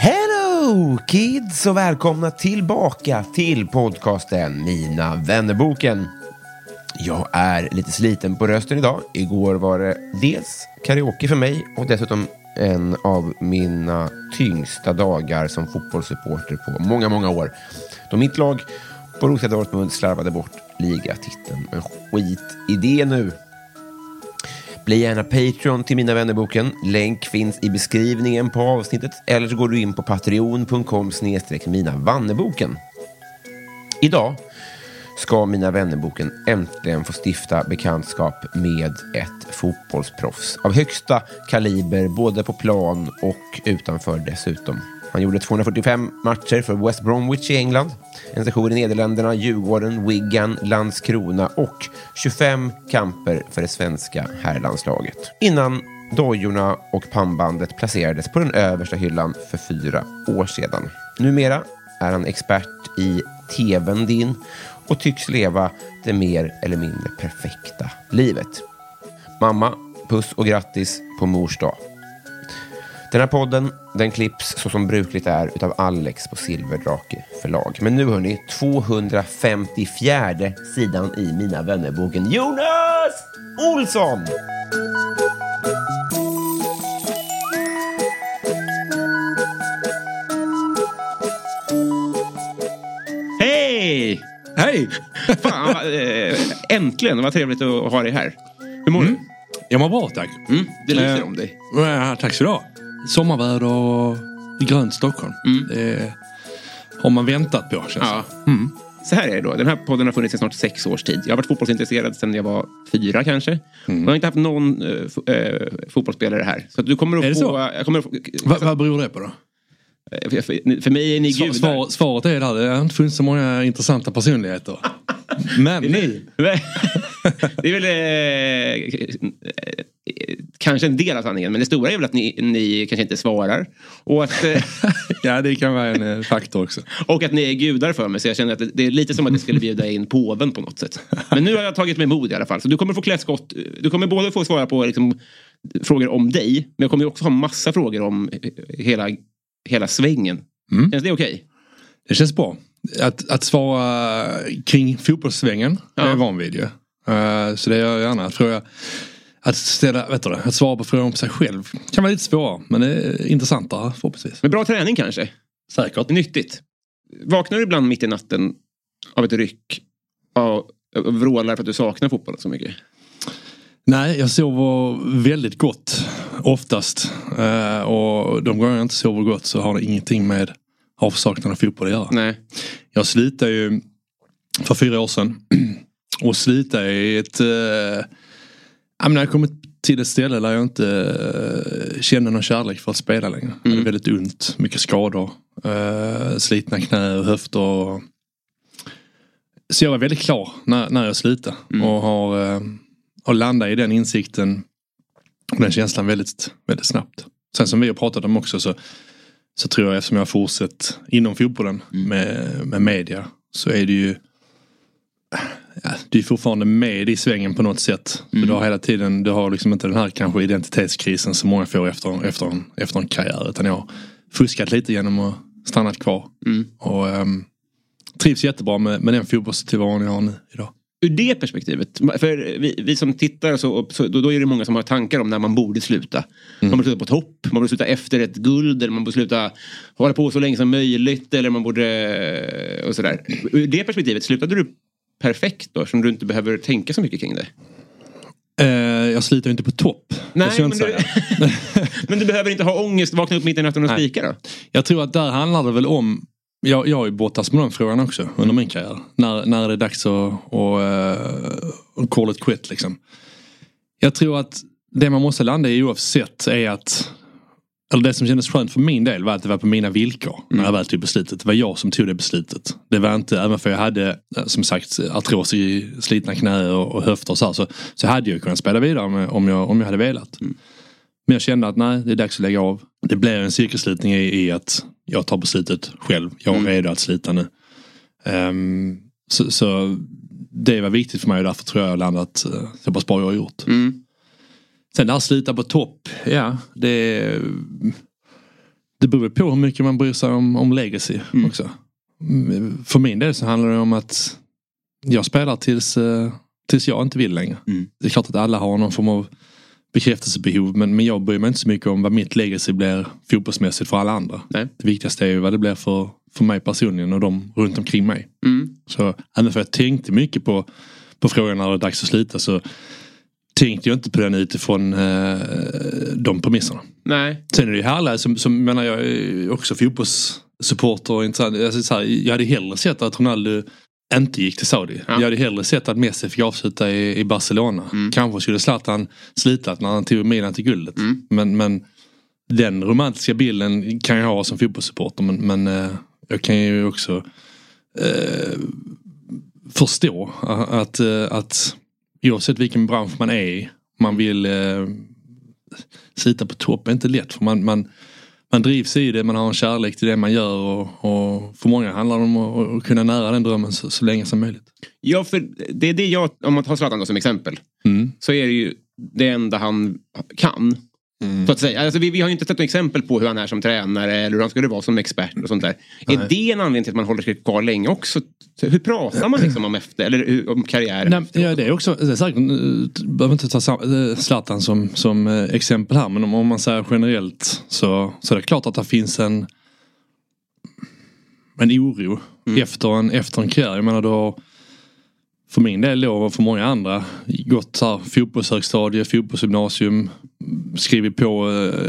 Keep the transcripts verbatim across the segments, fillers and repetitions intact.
Hello kids och välkomna tillbaka till podcasten Mina vännerboken. Jag är lite sliten på rösten idag. Igår var det dels karaoke för mig och dessutom en av mina tyngsta dagar som fotbollssupporter på många, många år. Då mitt lag Borussia Dortmund slarvade bort ligatiteln. Men skit i det nu. Bli gärna Patreon till Mina vännerboken. Länk finns i beskrivningen på avsnittet. Eller så går du in på patreon.com snedstreck Mina vännerboken. Idag ska Mina vännerboken äntligen få stifta bekantskap med ett fotbollsproffs av högsta kaliber, både på plan och utanför dessutom. Han gjorde tvåhundrafyrtiofem matcher för West Bromwich i England, en session i Nederländerna, Djurgården, Wigan, Landskrona och tjugofem kamper för det svenska herrlandslaget. Innan dojorna och pannbandet placerades på den översta hyllan för fyra år sedan. Numera är han expert i tvn din och tycks leva det mer eller mindre perfekta livet. Mamma, puss och grattis på mors dag. Den här podden, den klipps så som brukligt är utav Alex på Silverdrake förlag. Men nu hörni, tvåhundrafemtiofjärde sidan i Mina vännerboken. Jonas Olsson! Hej! Hej! Fan, äntligen, vad trevligt att ha dig här. Hur mår mm. du? Jag mår bra, tack. Mm, det lyser eh, om dig. Ja, tack så bra. Sommarväder och grönt Stockholm. Mm. Det har man väntat på, känns ja. mm. Så här är det då. Den här podden har funnits i snart sex års tid. Jag har varit fotbollsintresserad sedan jag var fyra kanske. Mm. Jag har inte haft någon äh, äh, fotbollsspelare här. Så att du kommer att är få... Så? Jag kommer att få Va, vad beror det på då? För, för, för mig är ni gudar. Svar, svaret är det. Det har inte funnits så många intressanta personligheter. Men nu... Det är väl eh, eh, kanske en del av sanningen, men det stora är väl att ni, ni kanske inte svarar. Och att, eh, ja, det kan vara en faktor också. Och att ni är gudar för mig, så jag känner att det, det är lite som att jag skulle bjuda in påven på något sätt. Men nu har jag tagit mig mod i alla fall, så du kommer få kläskott. Du kommer både få svara på liksom, frågor om dig, men jag kommer också ha massa frågor om hela, hela svängen. Mm. Känns det okej? Okay? Det känns bra. Att, att svara kring fotbollssvängen ja. är jag van vid ju. Uh, så det gör jag gärna. Tror jag, att, ställa, vet du, att svara på frågor om sig själv kan vara lite svårare, men det är intressantare förhoppningsvis. Men bra träning kanske? Säkert. Nyttigt. Vaknar du ibland mitt i natten av ett ryck och vrålar för att du saknar fotbollen så mycket? Nej, jag sover väldigt gott oftast. Uh, och de gånger jag inte sover gott så har det ingenting med avsaknaden av fotboll att göra. Nej. Jag slitade ju för fyra år sedan och slita i ett... Äh, jag menar, jag kommit till ett ställe där jag inte äh, känner någon kärlek för att spela längre. Mm. Det är väldigt ont, mycket skador. Äh, slitna knä och höfter. Och... Så jag var väldigt klar när, när jag slitade. Mm. Och har, äh, har landat i den insikten och den känslan väldigt, väldigt snabbt. Sen som vi har pratat om också så, så tror jag, eftersom jag har fortsatt inom fotbollen mm. med, med media, så är det ju... Ja, du är fortfarande med i svängen på något sätt. Mm. För du har hela tiden, du har liksom inte den här kanske identitetskrisen som många får efter, efter, en, efter en karriär. Utan jag har fuskat lite genom att stanna kvar. Mm. Och um, trivs jättebra med, med den fotbollstillvaron jag har nu idag. Ur det perspektivet, för vi, vi som tittar så, så då, då är det många som har tankar om när man borde sluta. Mm. Man borde sluta på topp, man borde sluta efter ett guld, eller man borde sluta hålla på så länge som möjligt, eller man borde och sådär. Ur det perspektivet, slutade du perfekt då, som du inte behöver tänka så mycket kring det? Uh, jag sliter inte på topp. Nej, men, du, men du behöver inte ha ångest, vakna upp mitt i natten och spika då? Jag tror att där handlar det väl om, Jag, jag har ju båtats med den frågan också under mm. min karriär. När, när det är dags att och, och call it quit liksom. Jag tror att det man måste landa i oavsett är att, eller det som kändes skönt för min del var att det var på mina villkor när jag väl tog beslutet. Det var jag som tog det beslutet. Det var inte, även för jag hade som sagt artros i slitna knä och, och höfter och så, här, så så hade jag kunnat spela vidare med, om, jag, om jag hade velat. Mm. Men jag kände att nej, det är dags att lägga av. Det blev en cirkelslutning i, i att jag tar beslutet själv. Jag är mm. redo att slita nu. Um, så, så det var viktigt för mig och därför tror jag landat att uh, det är bara spår jag har gjort. Mm. Sen där slita på topp. Ja, det, det beror på hur mycket man bryr sig om, om legacy mm. också. För min del så handlar det om att jag spelar tills, uh, tills jag inte vill längre. Mm. Det är klart att alla har någon form av bekräftelsebehov, men, men jag bryr mig inte så mycket om vad mitt legacy blir fotbollsmässigt för alla andra. Nej. Det viktigaste är ju vad det blir för, för mig personligen och de runt omkring mig. Mm. Så även för jag tänkte mycket på, på frågan när det var dags att slita, så tänkte jag inte på den utifrån eh, de premisserna. Nej. Sen är det ju härligt, som, som menar jag är också fotbollssupporter och intressant. Alltså, så här, jag hade hellre sett att Ronaldo inte gick till Saudi. Ja. Jag hade hellre sett att Messi fick avsluta i, i Barcelona. Mm. Kanske skulle Zlatan slitat när han tog Milan till guldet. Mm. Men, men den romantiska bilden kan jag ha som fotbollssupporter. Men, men eh, jag kan ju också eh, förstå att, att, att oavsett vilken bransch man är i, man vill eh, slita på topp. Inte lätt för man... man Man drivs i det, man har en kärlek till det man gör och, och för många handlar det om att, att kunna nära den drömmen så, så länge som möjligt. Ja, för det är det jag, om man tar Zlatan då som exempel, mm. så är det ju det enda han kan. Mm. Så att säga. Alltså, vi, vi har ju inte sett något exempel på hur han är som tränare eller hur han skulle vara som expert och sånt där. Nej. Är det en anledning till att man håller sig kvar länge också? Hur pratar man liksom om efter, eller om karriären? Nej, efteråt? Ja, det är också, det är säkert, behöver inte ta Zlatan som, som exempel här, men om, om man säger generellt så, så är det klart att det finns en en oro mm. efter, en, efter en karriär. Jag menar då, för min del då, och för många andra, gått så här fotbollshögstadie, fotbollsgymnasium, skrivit på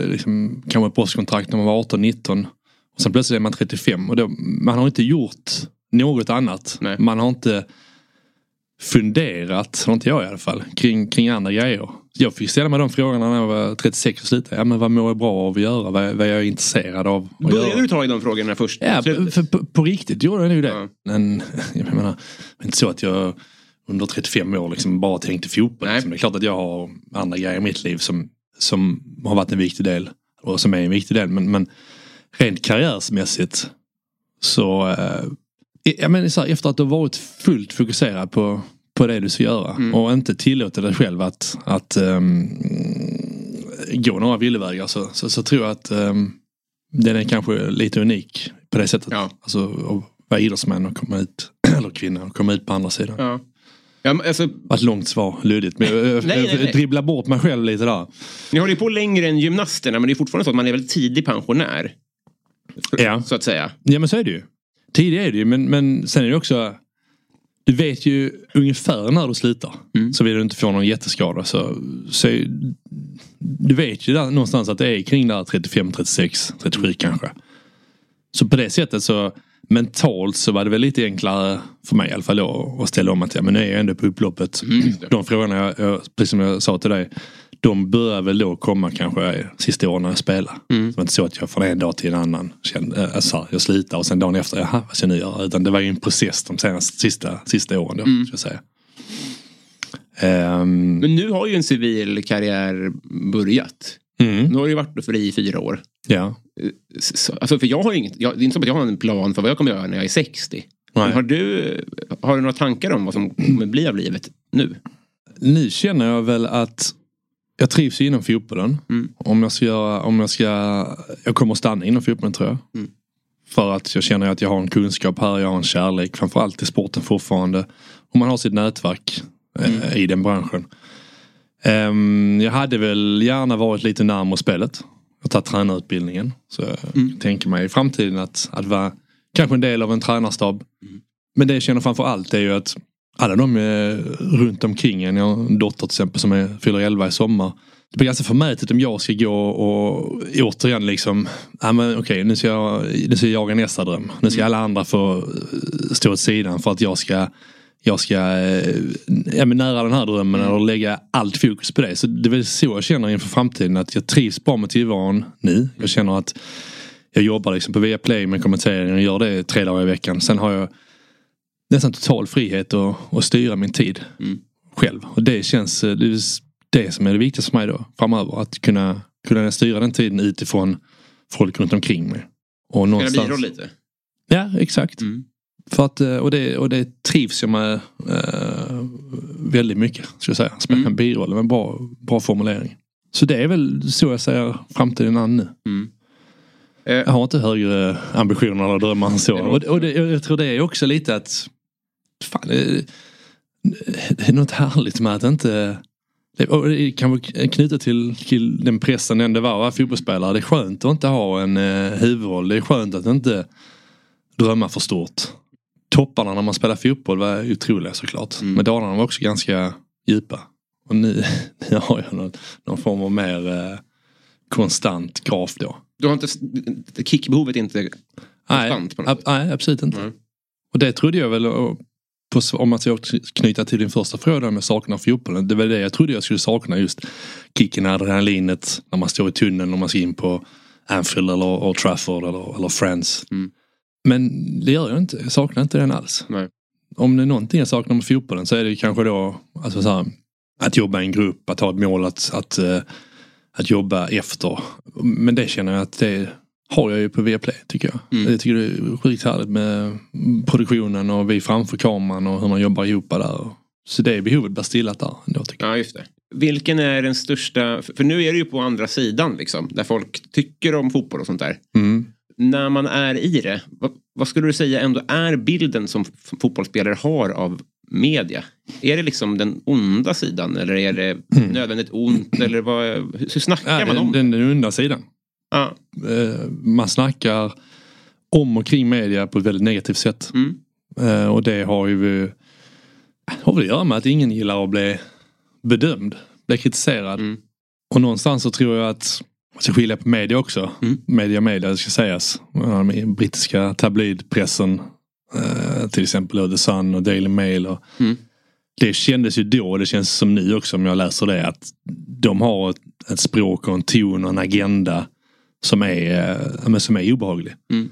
liksom, kan man postkontrakt när man var arton nitton och sen plötsligt är man trettiofem och då, man har inte gjort något annat. Nej. Man har inte funderat, inte jag i alla fall, kring, kring andra grejer. Jag fick ställa mig de frågorna när jag var trettiosex och slita. Ja, men vad mår jag bra av att göra? Vad, vad är jag intresserad av att började göra? Du ta i de frågorna först? Ja, för, för, på, på riktigt gjorde jag nog det. Ja. Men jag menar, inte så att jag under trettiofem år liksom bara tänkte fotboll. Liksom. Det är klart att jag har andra grejer i mitt liv som, som har varit en viktig del och som är en viktig del. Men, men rent karriärsmässigt så... Eh, jag menar, så här, efter att du varit fullt fokuserad på, på det du ska göra mm. och inte tillåter dig själv att, att um, gå några villvägar så, så, så tror jag att um, den är kanske lite unik på det sättet. Ja. Alltså att vara idrottsmän och komma ut, eller kvinna och komma ut på andra sidan. Ja. Ja, men alltså... Ett långt svar, luddigt. Men jag, nej, nej, nej. dribblar bort mig själv lite där. Ni håller ju på längre än gymnasterna, men det är fortfarande så att man är väldigt tidig pensionär. Ja. Så att säga. Ja, men så är det ju. Tidigare är det ju, men, men sen är det också, du vet ju ungefär när du slutar, mm. så vill du inte få någon jätteskada, så, så du vet ju där någonstans att det är kring där trettiofem, trettiosex, trettiosju mm. kanske. Så på det sättet så mentalt så var det väl lite enklare för mig i alla fall då, att ställa om att ja, men nu är jag ändå på upploppet. Mm. De frågorna jag, jag, precis som jag sa till dig, de börjar väl då komma kanske sista åren när jag spelar. Mm. Det var inte så att jag från en dag till en annan kände, alltså, jag slitar och sen dagen efter, jaha, vad ska jag nu göra? Utan det var ju en process de senaste, sista, sista åren då, mm. ska jag säga. Um, Men nu har ju en civil karriär börjat. Mm. Nu har du ju varit fri i fyra år. Ja. Alltså, för jag har inget, jag, det är inte som att jag har en plan för vad jag kommer göra när jag är sextio. Men har du, har du några tankar om vad som kommer bli av livet nu? Nu känner jag väl att jag trivs inom fotbollen. Mm. Om jag ska göra, om jag ska jag kommer att stanna inom fotbollen tror jag. Mm. För att jag känner att jag har en kunskap här, jag har en kärlek framförallt till sporten fortfarande. Och man har sitt nätverk mm. eh, i den branschen. Um, jag hade väl gärna varit lite närmare spelet. Jag tar tränarutbildningen. Så jag mm. tänker mig i framtiden att, att vara kanske en del av en tränarstab. Mm. Men det jag känner framförallt är ju att alla de är runt omkring en. Jag har en dotter till exempel som är, fyller elva i sommar. Det blir ganska förmätet om jag ska gå och återigen liksom, ja men okej, okay, nu ska jag nu ska jag jaga nästa dröm. Nu ska alla andra få stå åt sidan för att jag ska jag ska ja, men nära den här drömmen och lägga allt fokus på det. Så det är väl så jag känner inför framtiden, att jag trivs bra med tillvaron nu. Jag känner att jag jobbar liksom på Viaplay med kommentering och gör det tre dagar i veckan. Sen har jag nästan total frihet att, att styra min tid mm. själv. Och det känns... Det, det som är det viktigaste för mig då framöver, att kunna, kunna styra den tiden utifrån folk runt omkring mig. Och någonstans... Kunna bidra lite? Ja, exakt. Mm. För att, och, det, och det trivs jag med eh, väldigt mycket, ska jag säga. Spela mm. en biroll, men bra, bra formulering. Så det är väl så jag säger framtiden an nu. Mm. Eh. Jag har inte högre ambitioner eller drömmar än så. Och, och det, jag tror det är också lite att fan, det, det är något härligt med att inte... Och det kan knyta till, till den pressen ändå var, var fotbollsspelare. Det är skönt att inte ha en eh, huvudroll. Det är skönt att inte drömma för stort. Topparna när man spelar fotboll var otroliga såklart. Mm. Men dagarna var också ganska djupa. Och nu, nu har jag någon, någon form av mer eh, konstant graf då. Du har inte, kickbehovet är inte konstant på något sätt? Nej, absolut inte. Mm. Och det trodde jag väl... Och, På, om man ska knyta till din första fråga med saknar fotbollen, det var det jag trodde jag skulle sakna, just kicken, adrenalinet när man står i tunneln och man ska in på Anfield eller Old Trafford eller, eller Friends mm. men det gör jag inte, jag saknar inte den alls. Nej. Om det är någonting jag saknar med fotbollen så är det kanske då alltså så här, att jobba i en grupp, att ha ett mål att, att, att jobba efter, men det känner jag att det har jag ju på Viaplay, tycker jag. Mm. Jag tycker det är sjukt härligt med produktionen och vi framför kameran och hur man jobbar ihop där. Så det är behovet bara stillat där ändå, tycker jag. Ja, just det. Vilken är den största... För nu är det ju på andra sidan, liksom, där folk tycker om fotboll och sånt där. Mm. När man är i det, vad, vad skulle du säga ändå är bilden som fotbollsspelare har av media? Är det liksom den onda sidan? Eller är det mm. nödvändigt ont? Eller vad, hur snackar ja, man om det? Den, den onda sidan. Ah. Man snackar om och kring media på ett väldigt negativt sätt mm. och det har ju har väl att göra med att ingen gillar att bli bedömd, bli kritiserad mm. och någonstans så tror jag att man ska skilja på media också mm. media, media, det ska sägas, den brittiska tabloidpressen till exempel The Sun och Daily Mail och mm. det kändes ju då, och det känns som nu också om jag läser det, att de har ett, ett språk och en ton och en agenda som är, som är obehaglig. Mm.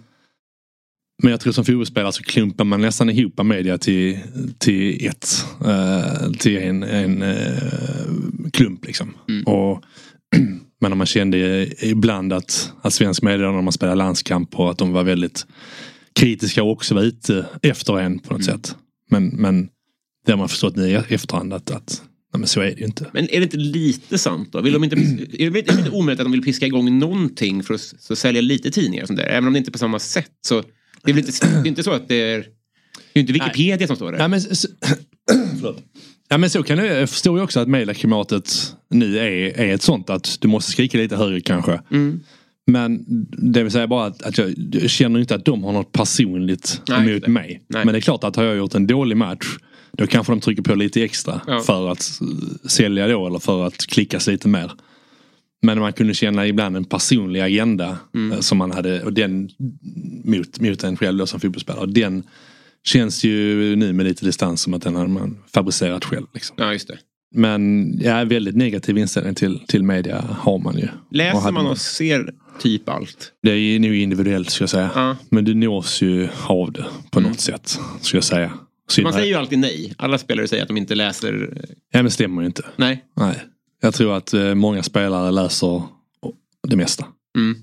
Men jag tror som fotbollsspelare så klumpar man nästan ihop media till, till ett. Till en, en klump liksom. Mm. Och, men man kände ibland att, att svensk media när man spelar landskamp och att de var väldigt kritiska och också var ute efter en på något mm. sätt. Men, men det har man förstått nu i efterhand att, att men så är det ju inte. Men är det inte lite sant då? Vill de inte, är det inte omöjligt att de vill piska igång någonting för att så sälja lite tidningar och sånt där? Även om det inte är på samma sätt. Så det är väl inte, det är inte så att det är... Det är inte Wikipedia Nej. Som står där. Nej, men så, förlåt. Ja, men så kan jag, jag förstår ju också att medieklimatet nu är, är ett sånt att du måste skrika lite högre kanske. Mm. Men det vill säga bara att, att jag, jag känner inte att de har något personligt Nej, emot mig. Nej. Men det är klart att har jag gjort en dålig match, då kanske de trycker på lite extra ja. För att sälja då eller för att klickas lite mer. Men man kunde känna ibland en personlig agenda mm. som man hade, och den mot, mot en själv då som fotbollsspelare. Och den känns ju nu med lite distans som att den hade man fabricerat själv. Liksom. Ja, just det. Men jag är väldigt negativ inställning till, till media har man ju. Läser och man och ser typ allt? Det är nog individuellt, ska jag säga. Ja. Men du nås ju av det på mm. något sätt, ska jag säga. Man säger ju alltid nej. Alla spelare säger att de inte läser... Ja, men stämmer ju inte. Nej. Nej. Jag tror att många spelare läser det mesta. Mm.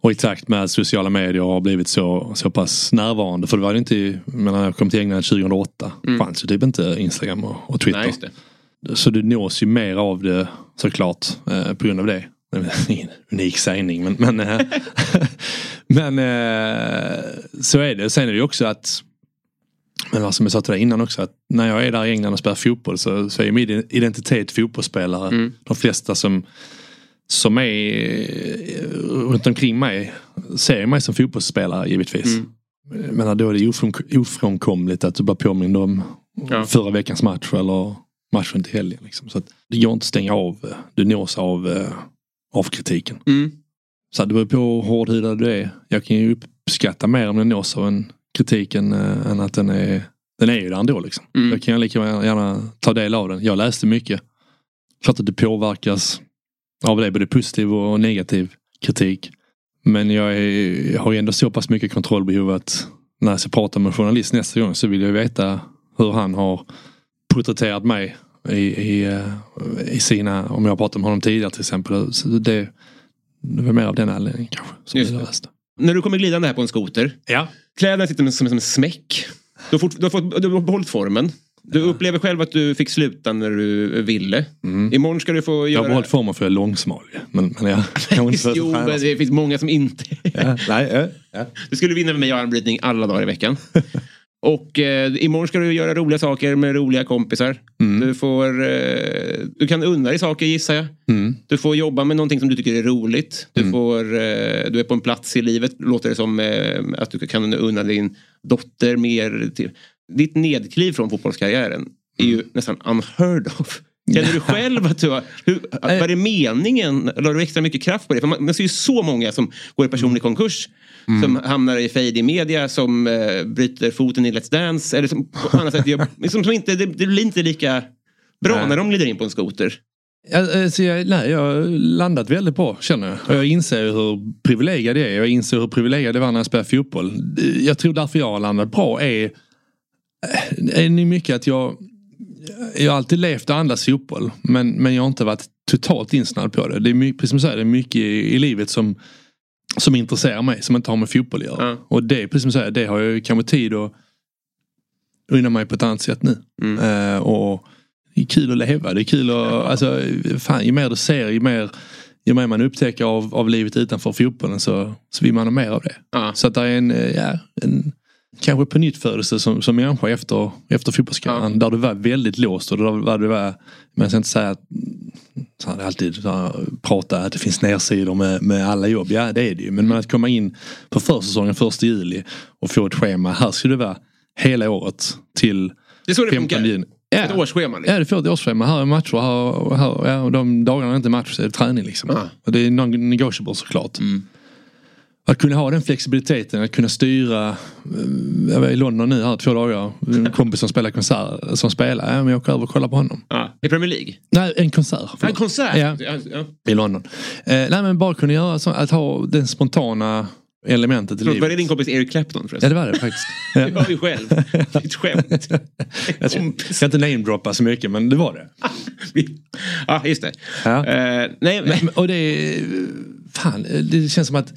Och i takt med sociala medier har blivit så, så pass närvarande. För det var ju inte... Medan jag kom till England tjugohundraåtta mm. fanns ju typ inte Instagram och, och Twitter. Nej, just det. Så du nås ju mer av det såklart eh, på grund av det. Ingen unik signing, men men, men eh, så är det. Sen är det ju också att, men vad som jag sa till dig innan också, att när jag är där i England och spelar fotboll så, så är min identitet fotbollsspelare. Mm. De flesta som som är runt omkring mig ser mig som fotbollsspelare givetvis. Mm. Men då är det ofrånk- ofrånkomligt att du bara påminner om ja. förra veckans match eller matchen till helgen. Liksom. Så att det går inte att stänga av. Du nås av, av kritiken. Mm. Så det beror på hur hårdhudad du är. Jag kan ju uppskatta mer om den nås av en kritiken äh, än att den är den är ju där ändå liksom. Mm. Jag kan lika gärna ta del av den. Jag läste mycket. Klart att det påverkas av det, både positiv och negativ kritik. Men jag, är, jag har ju ändå så pass mycket kontrollbehov att när jag ska prata med en journalist nästa gång så vill jag veta hur han har porträtterat mig i, i, i sina, om jag pratat med honom tidigare till exempel. Så det, det var mer av den anledningen kanske som jag läste. När du kommer glidande här på en skoter. Ja. Kläderna sitter som, som en smäck. Du har, fort, du, har fått, du har behållit formen. Du upplever själv att du fick sluta när du ville. Mm. Imorgon ska du få göra... Jag har behållit formen för jag är långsmal. Men, men jag... jag inte jo, men det finns många som inte... ja, nej, ja. Du skulle vinna med mig och armbrytning alla dagar i veckan. Och eh, imorgon ska du göra roliga saker med roliga kompisar. Mm. Du får... Eh, du kan undra dig saker, gissar jag. Mm. Du får jobba med någonting som du tycker är roligt. Du, mm. får, eh, du är på en plats i livet. Låter det som eh, att du kan undra din dotter mer... till. Ditt nedkliv från fotbollskarriären är ju nästan unheard of. Känner du själv att du har... Hur, att, vad är meningen? Eller har du extra mycket kraft på det? För man, man ser ju så många som går i personlig konkurs. Mm. Som hamnar i fejd i media. Som eh, bryter foten i Let's Dance. Eller som på annat sätt. Gör, liksom, som inte, det, det blir inte lika bra nej. När de glider in på en skoter. Ja, så jag, nej, jag har landat väldigt bra, känner jag. Och jag inser hur privilegierad det är. Jag inser hur privilegierad det var när jag spelade fotboll. Jag tror därför jag har landat bra är... är nu mycket att jag jag har alltid levt och andats fotboll, men, men jag har inte varit totalt insnöad på det. Det är mycket, precis som säger, det är mycket i, i livet som, som intresserar mig, som inte har med fotboll att göra. Mm. Och det, precis som säger, det har jag kanske tid att unna mig på ett annat sätt nu. Mm. Uh, och det är kul att leva, det är kul att, mm. alltså, fan, ju mer du ser, ju mer, ju mer man upptäcker av, av livet utanför fotbollen så, så vill man ha mer av det. Mm. Så att det är en, ja, en kanske på nytt födelse som, som människa efter, efter fotbollskarriären, ja. Där du var väldigt låst och där, där du var, men jag ska inte säga att så här, alltid så här, prata att det finns nersidor med, med alla jobb, ja det är det ju, men att komma in på försäsongen första juli och få ett schema, här skulle du vara hela året till det så det femtonde juni. Ja. Ett årsschema liksom. Ja, det får ett årsschema, här är matcher, här, här, ja, och de dagarna är inte match så är det träning liksom, ja. Och det är non-negotiable såklart. Mm. Att kunna ha den flexibiliteten, att kunna styra. Jag var i London nu här två dagar. En kompis som spelar konsert, som spelar, ja, men jag åker över och kollar på honom. Ja, i Premier League? Nej, en konsert. En konsert? Ja, ja. I London. Eh, nej, men bara kunna göra så, att ha den spontana elementet i livet. Var det din kompis Eric Clapton förresten? Ja, det var det faktiskt. Ja. Det var ju själv. Det är ett skämt. Jag ska, jag ska inte name-droppa så mycket, men det var det. Ja, just det. Ja. Uh, nej, men... Och det fan, det känns som att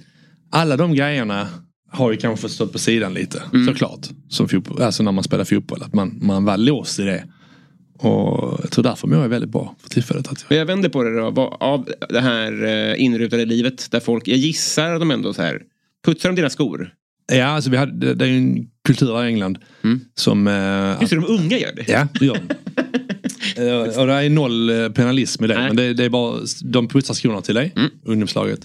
alla de grejerna har ju kanske stått på sidan lite, mm. såklart. Som fotboll, alltså när man spelar fotboll, att man, man var låst i det. Och jag tror därför mår jag väldigt bra för tillfället. Att jag... jag vänder på det då, av det här inrutade livet där folk, jag gissar att de ändå så här, putsar de dina skor? Ja, alltså vi hade, det är ju en kultur i England mm. som... Äh, just det, de unga gör det. Ja, det gör de. Och det är noll penalism i det, nej. Men det, det är bara, de putsar skorna till dig, mm. ungdomslaget,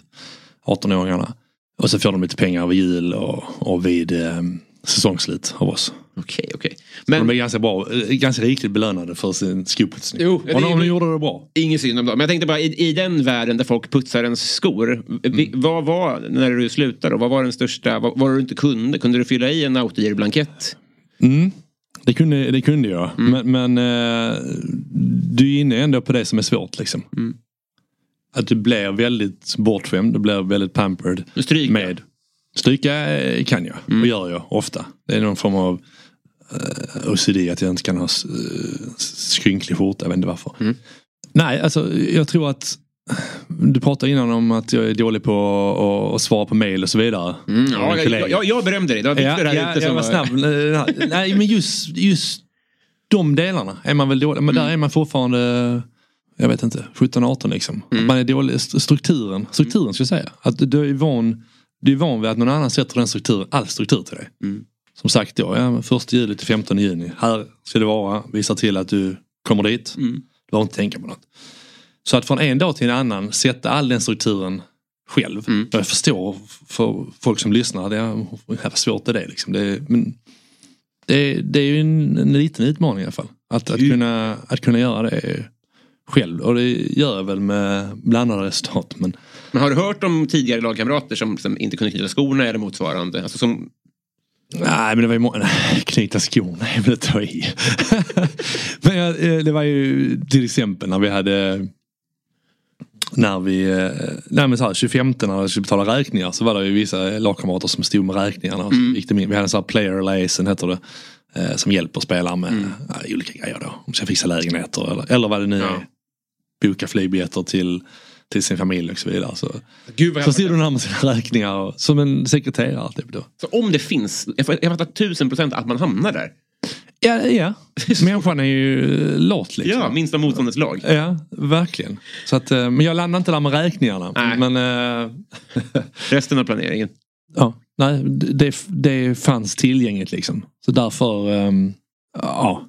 arton-åringarna. Och så får de lite pengar vid jul och, och vid eh, säsongslit av oss. Okej, okej. Men de är ganska bra, ganska riktigt belönade för sin skoputsning. Jo, det, om de gjorde det bra. Ingen synd om det. Men jag tänkte bara, i, i den världen där folk putsar ens skor, mm. vad var, när du slutade, vad var den största, vad, vad du inte kunde? Kunde du fylla i en outgear-blankett? Mm, det kunde, det kunde jag. Mm. Men, men eh, du är inne ändå på det som är svårt liksom. Mm. Att du blir väldigt bortskämd, du blir väldigt pampered. Stryka. Med. Stryka kan jag, mm. och gör jag ofta. Det är någon form av uh, O C D att jag inte kan ha uh, skrynklig skjorta, jag vet inte varför. Mm. Nej, alltså jag tror att du pratade innan om att jag är dålig på att svara på mejl och så vidare. Mm, ja, jag, jag, jag berömde dig, det var viktigt ja, här ja, ute. Som jag var snabb. Nej, men just, just de delarna är man väl dålig, men mm. där är man fortfarande... jag vet inte, sjutton arton liksom. Mm. Man är dålig, strukturen, strukturen mm. ska jag säga. Att du är van, du är van vid att någon annan sätter den strukturen, all struktur till dig. Mm. Som sagt, ja, ja, första juli till femtonde juni. Här ska det vara, visa till att du kommer dit. Mm. Du behöver inte tänka på något. Så att från en dag till en annan sätta all den strukturen själv. Mm. Jag förstår för folk som lyssnar, det är vad svårt det är liksom. Det är, men det, det är ju en, en liten utmaning i alla fall. Att, att, kunna, att kunna göra det själv. Och det gör väl med blandade resultat. Men, men har du hört om tidigare lagkamrater som, som inte kunde knyta skorna eller motsvarande? Alltså som... Nej, men det var ju... Må- Nej, knyta skorna, nej, men det tar i. Men jag, det var ju till exempel när vi hade... När vi... Nej, men så här, tjugofemte när vi skulle betala räkningar så var det ju vissa lagkamrater som stod med räkningarna. Och så gick det in. Vi hade en sån här player relation, heter det. Som hjälper spelare med mm. ja, olika grejer då. Om ska fixa lägenheter eller, eller vad det nu är. Ja. Boka flygbiljetter till, till sin familj och så vidare. Så, så ser du namn sina räkningar och, som en sekreterare. Typ då. Så om det finns, jag fattar tusen procent att man hamnar där. Ja, ja. Människan är ju lat liksom. Ja, minsta motståndets lag. Ja, verkligen. Så att, men jag landar inte där med räkningarna. Nej. Men, äh... resten av planeringen. Ja. Nej, det, det fanns tillgängligt liksom. Så därför um, ja,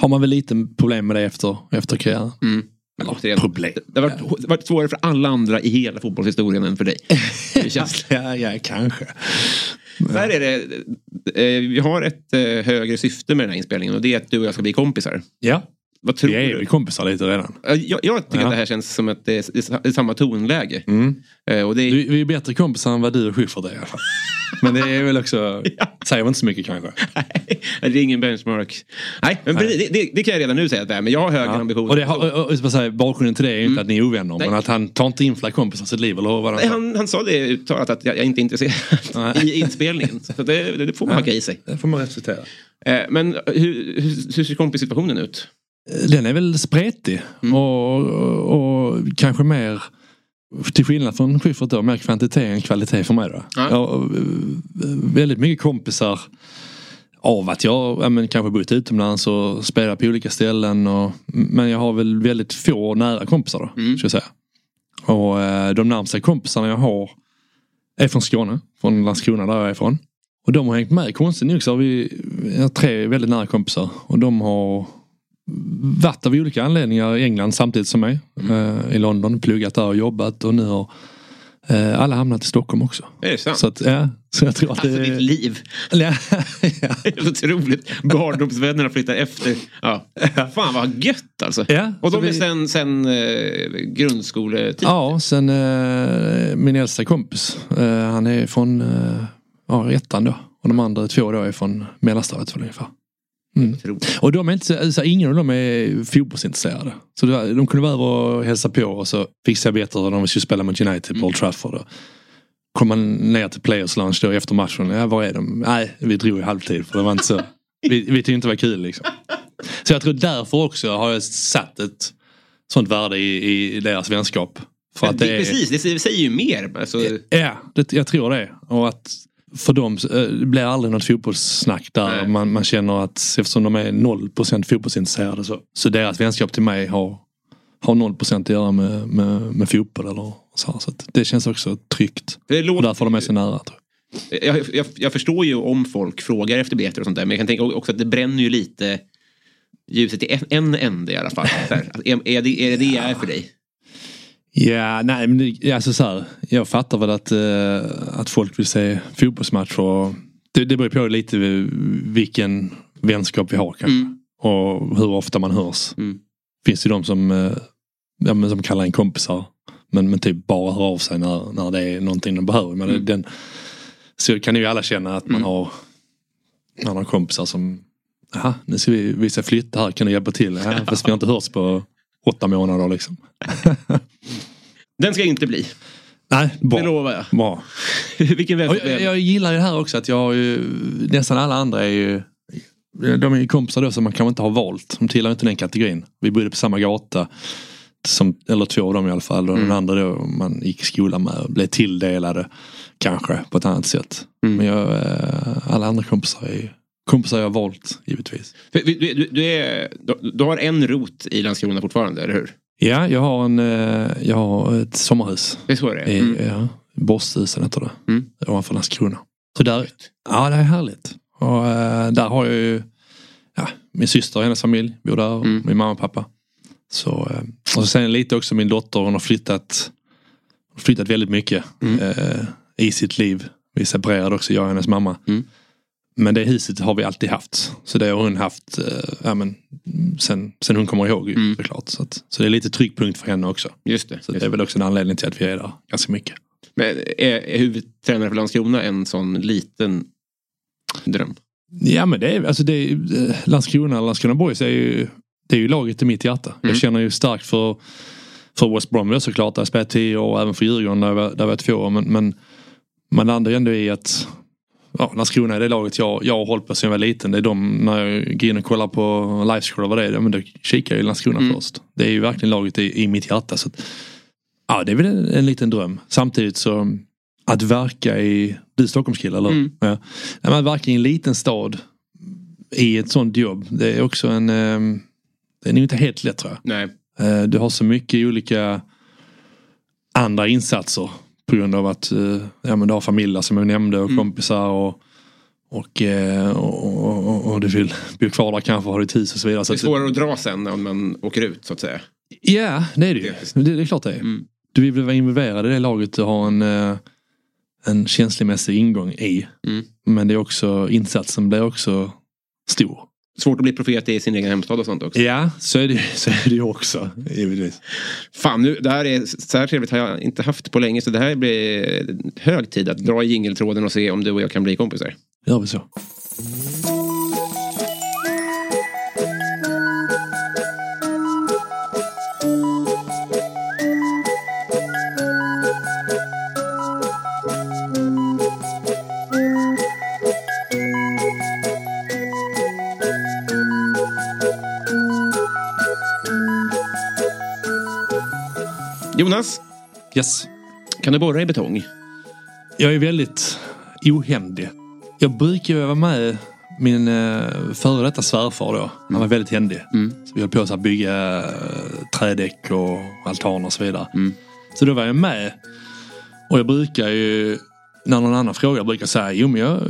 har man väl lite problem med det efter, efter karriären. Mm. Eller, problem. Det har varit, varit svårare för alla andra i hela fotbollshistorien än för dig. Det känns... ja, ja, kanske. Så här är det. Vi har ett högre syfte med den här inspelningen och det är att du och jag ska bli kompisar. Ja. Vad tror jag är ju kompisar lite redan. Jag, jag tycker ja. att det här känns som att det är samma tonläge. Mm. Och det är... Du, vi är bättre kompisar än vad du och Schiffert är i alla fall. Men det är väl också... ja. Säger inte så mycket kanske. Nej, det är ingen benchmark. Nej, men Nej. Det, det, det kan jag redan nu säga att det är. Men jag har högre ja. ambitioner. Och, det, och, och, och säga, bakgrunden till det är ju mm. inte att ni är ovänner. Men att han tar inte in fler kompisar sitt liv. Eller vad Nej, han, han sa det uttalat att jag, jag inte är intresserad i inspelningen. Så det, det får man ja. hacka i sig. Det får man respektera. Men hur, hur, hur ser kompissituationen ut? Den är väl spretig mm. och, och, och kanske mer till skillnad från Schiffert då, mer kvantitet än kvalitet för mig då. Ja. Jag, väldigt mycket kompisar av att jag, jag men, kanske bott utomlands och spelar på olika ställen och, men jag har väl väldigt få nära kompisar då, mm. ska jag säga. Och de närmaste kompisarna jag har är från Skåne, från Landskrona där jag är ifrån. Och de har hängt med, konstigt nog så har vi har tre väldigt nära kompisar och de har varit av olika anledningar i England samtidigt som mig mm. eh, i London, pluggat där och jobbat och nu har eh, alla hamnat i Stockholm också. Det är sant. Så att, ja, så jag tror att alltså det... ditt liv. ja. Det är otroligt. Barndomsvännerna flyttar efter. Ja. Fan vad gött alltså. Ja, och de är vi... sen, sen eh, grundskoletid. Ja, sen eh, min äldsta kompis. Eh, han är från eh, ja, ettan då. Och de andra två då är från mellanstadiet ungefär. Mm. Och de är inte så, så ingen av dem är fotbollsintresserade. Så de, de kunde vara över och hälsa på och så fixade jag bättre när de skulle spela mot United på mm. Old Trafford. Kom man ner till Players Lounge då efter matchen. Ja, var är de? Nej, vi drog i halvtid för det var inte så. Vi, vi tyckte inte det var kul liksom. Så jag tror därför också har jag satt ett sånt värde i, i deras vänskap. För att det, det är, precis, det säger ju mer. Alltså... Ja, det, jag tror det. Och att för dem det blir aldrig något fotbollssnack där man, man känner att eftersom de är noll procent fotbollsintresserade så, så deras vänskap till mig har, har noll procent att göra med, med, med fotboll eller så här. Så att det känns också tryggt. Det låter... och därför de är så nära. Jag, jag, jag förstår ju om folk frågar efter biljetter och sånt där men jag kan tänka också att det bränner ju lite ljuset i en ände i alla fall. är, är det är det, det jag är för dig? Ja, nej men det, alltså så här, jag fattar väl att, eh, att folk vill se fotbollsmatch och det, det beror på lite vilken vänskap vi har kanske mm. och hur ofta man hörs. Mm. Finns det de som, eh, ja, men som kallar en kompisar men, men typ bara hör av sig när, när det är någonting de behöver. Men mm. den, så kan ju alla känna att man mm. har några kompisar som, aha, nu ska vi, vi ska flytta här, kan du hjälpa till? Ja, fast vi har inte hörts på åtta månader liksom. Den ska inte bli. Nej, bra. Det lovar jag. Bra. Vilken jag, jag gillar ju det här också att jag har ju, nästan alla andra är ju de är ju kompisar då som man kanske inte har valt. De tillhör inte den kategorin. Vi bodde på samma gata som, eller två av dem i alla fall och mm. den andra då man gick i skolan med och blev tilldelade kanske på ett annat sätt. Mm. Men jag, alla andra kompisar är ju kompisar jag har valt, givetvis. Du, du, du, är, du har en rot i Landskrona fortfarande, eller hur? Ja, jag har en jag har ett sommarhus. Det är så det är. Mm. I, ja, Borstisen heter det. Mm. Ovanför Landskrona. Så där ut. Ja, det är härligt. Och äh, där har jag ju ja, min syster och hennes familj bor där. Mm. Min mamma och pappa. Så, äh, och så sen lite också min dotter. Hon har flyttat, flyttat väldigt mycket mm. äh, i sitt liv. Vi separerade också, jag och hennes mamma. Mm. Men det huset har vi alltid haft. Så det har hon haft äh, äh, men, sen, sen hon kommer ihåg. Mm. Förklart, så, att, så det är lite tryckpunkt för henne också. Just det. Så just det är väl också en anledning till att vi är där ganska mycket. Men är, är huvudtränare för Landskrona en sån liten dröm? Ja, men det är, alltså det är Landskrona, Landskrona Boys är ju, det är ju laget i mitt hjärta. Mm. Jag känner ju starkt för, för West Bromwich såklart, där jag spelade tio år, och även för Djurgården där jag var, där jag var två år. Men, men man landar ju ändå i att ja, Landskrona är det laget jag, jag har hållit på sedan jag var liten. Det är de, när jag går in och kollar på livescore vad det är, men då kikar jag ju Landskrona mm. först. Det är ju verkligen laget i, i mitt hjärta, så att ja, det är väl en, en liten dröm. Samtidigt så att verka i, du är Stockholmskille eller? Mm. Ja. Att verka i en liten stad i ett sånt jobb, det är också en um, det är nog inte helt lätt, tror jag. Nej. Uh, du har så mycket olika andra insatser på grund av att uh, ja, men du har familjer som jag nämnde och mm. kompisar och Och, och, och, och, och du vill bo kvar där, kanske har du tid och så vidare. Det är svårare att dra sen när man åker ut, så att säga. Ja, yeah, det är det ju. Det, det är klart det är. Mm. Du vill vara involverad i det laget och ha en, en känslomässig ingång i. Mm. Men det är också, insatsen blir också stor. Svårt att bli profet i sin egen hemstad och sånt också. Ja, så är det, så är det ju också, givetvis. Fan, nu, det här är så här trevligt, har jag inte haft på länge. Så det här blir hög tid att dra i jingeltråden och se om du och jag kan bli kompisar. Ja, vi så. Jonas? Yes. Kan du borra i betong? Jag är väldigt ohändig. Jag brukar ju vara med min före detta svärfar då. Han var väldigt händig. Mm. Så vi höll på att bygga trädäck och altaner och så vidare. Mm. Så då var jag med. Och jag brukar ju, när någon annan frågar, jag brukar säga, jo men jag...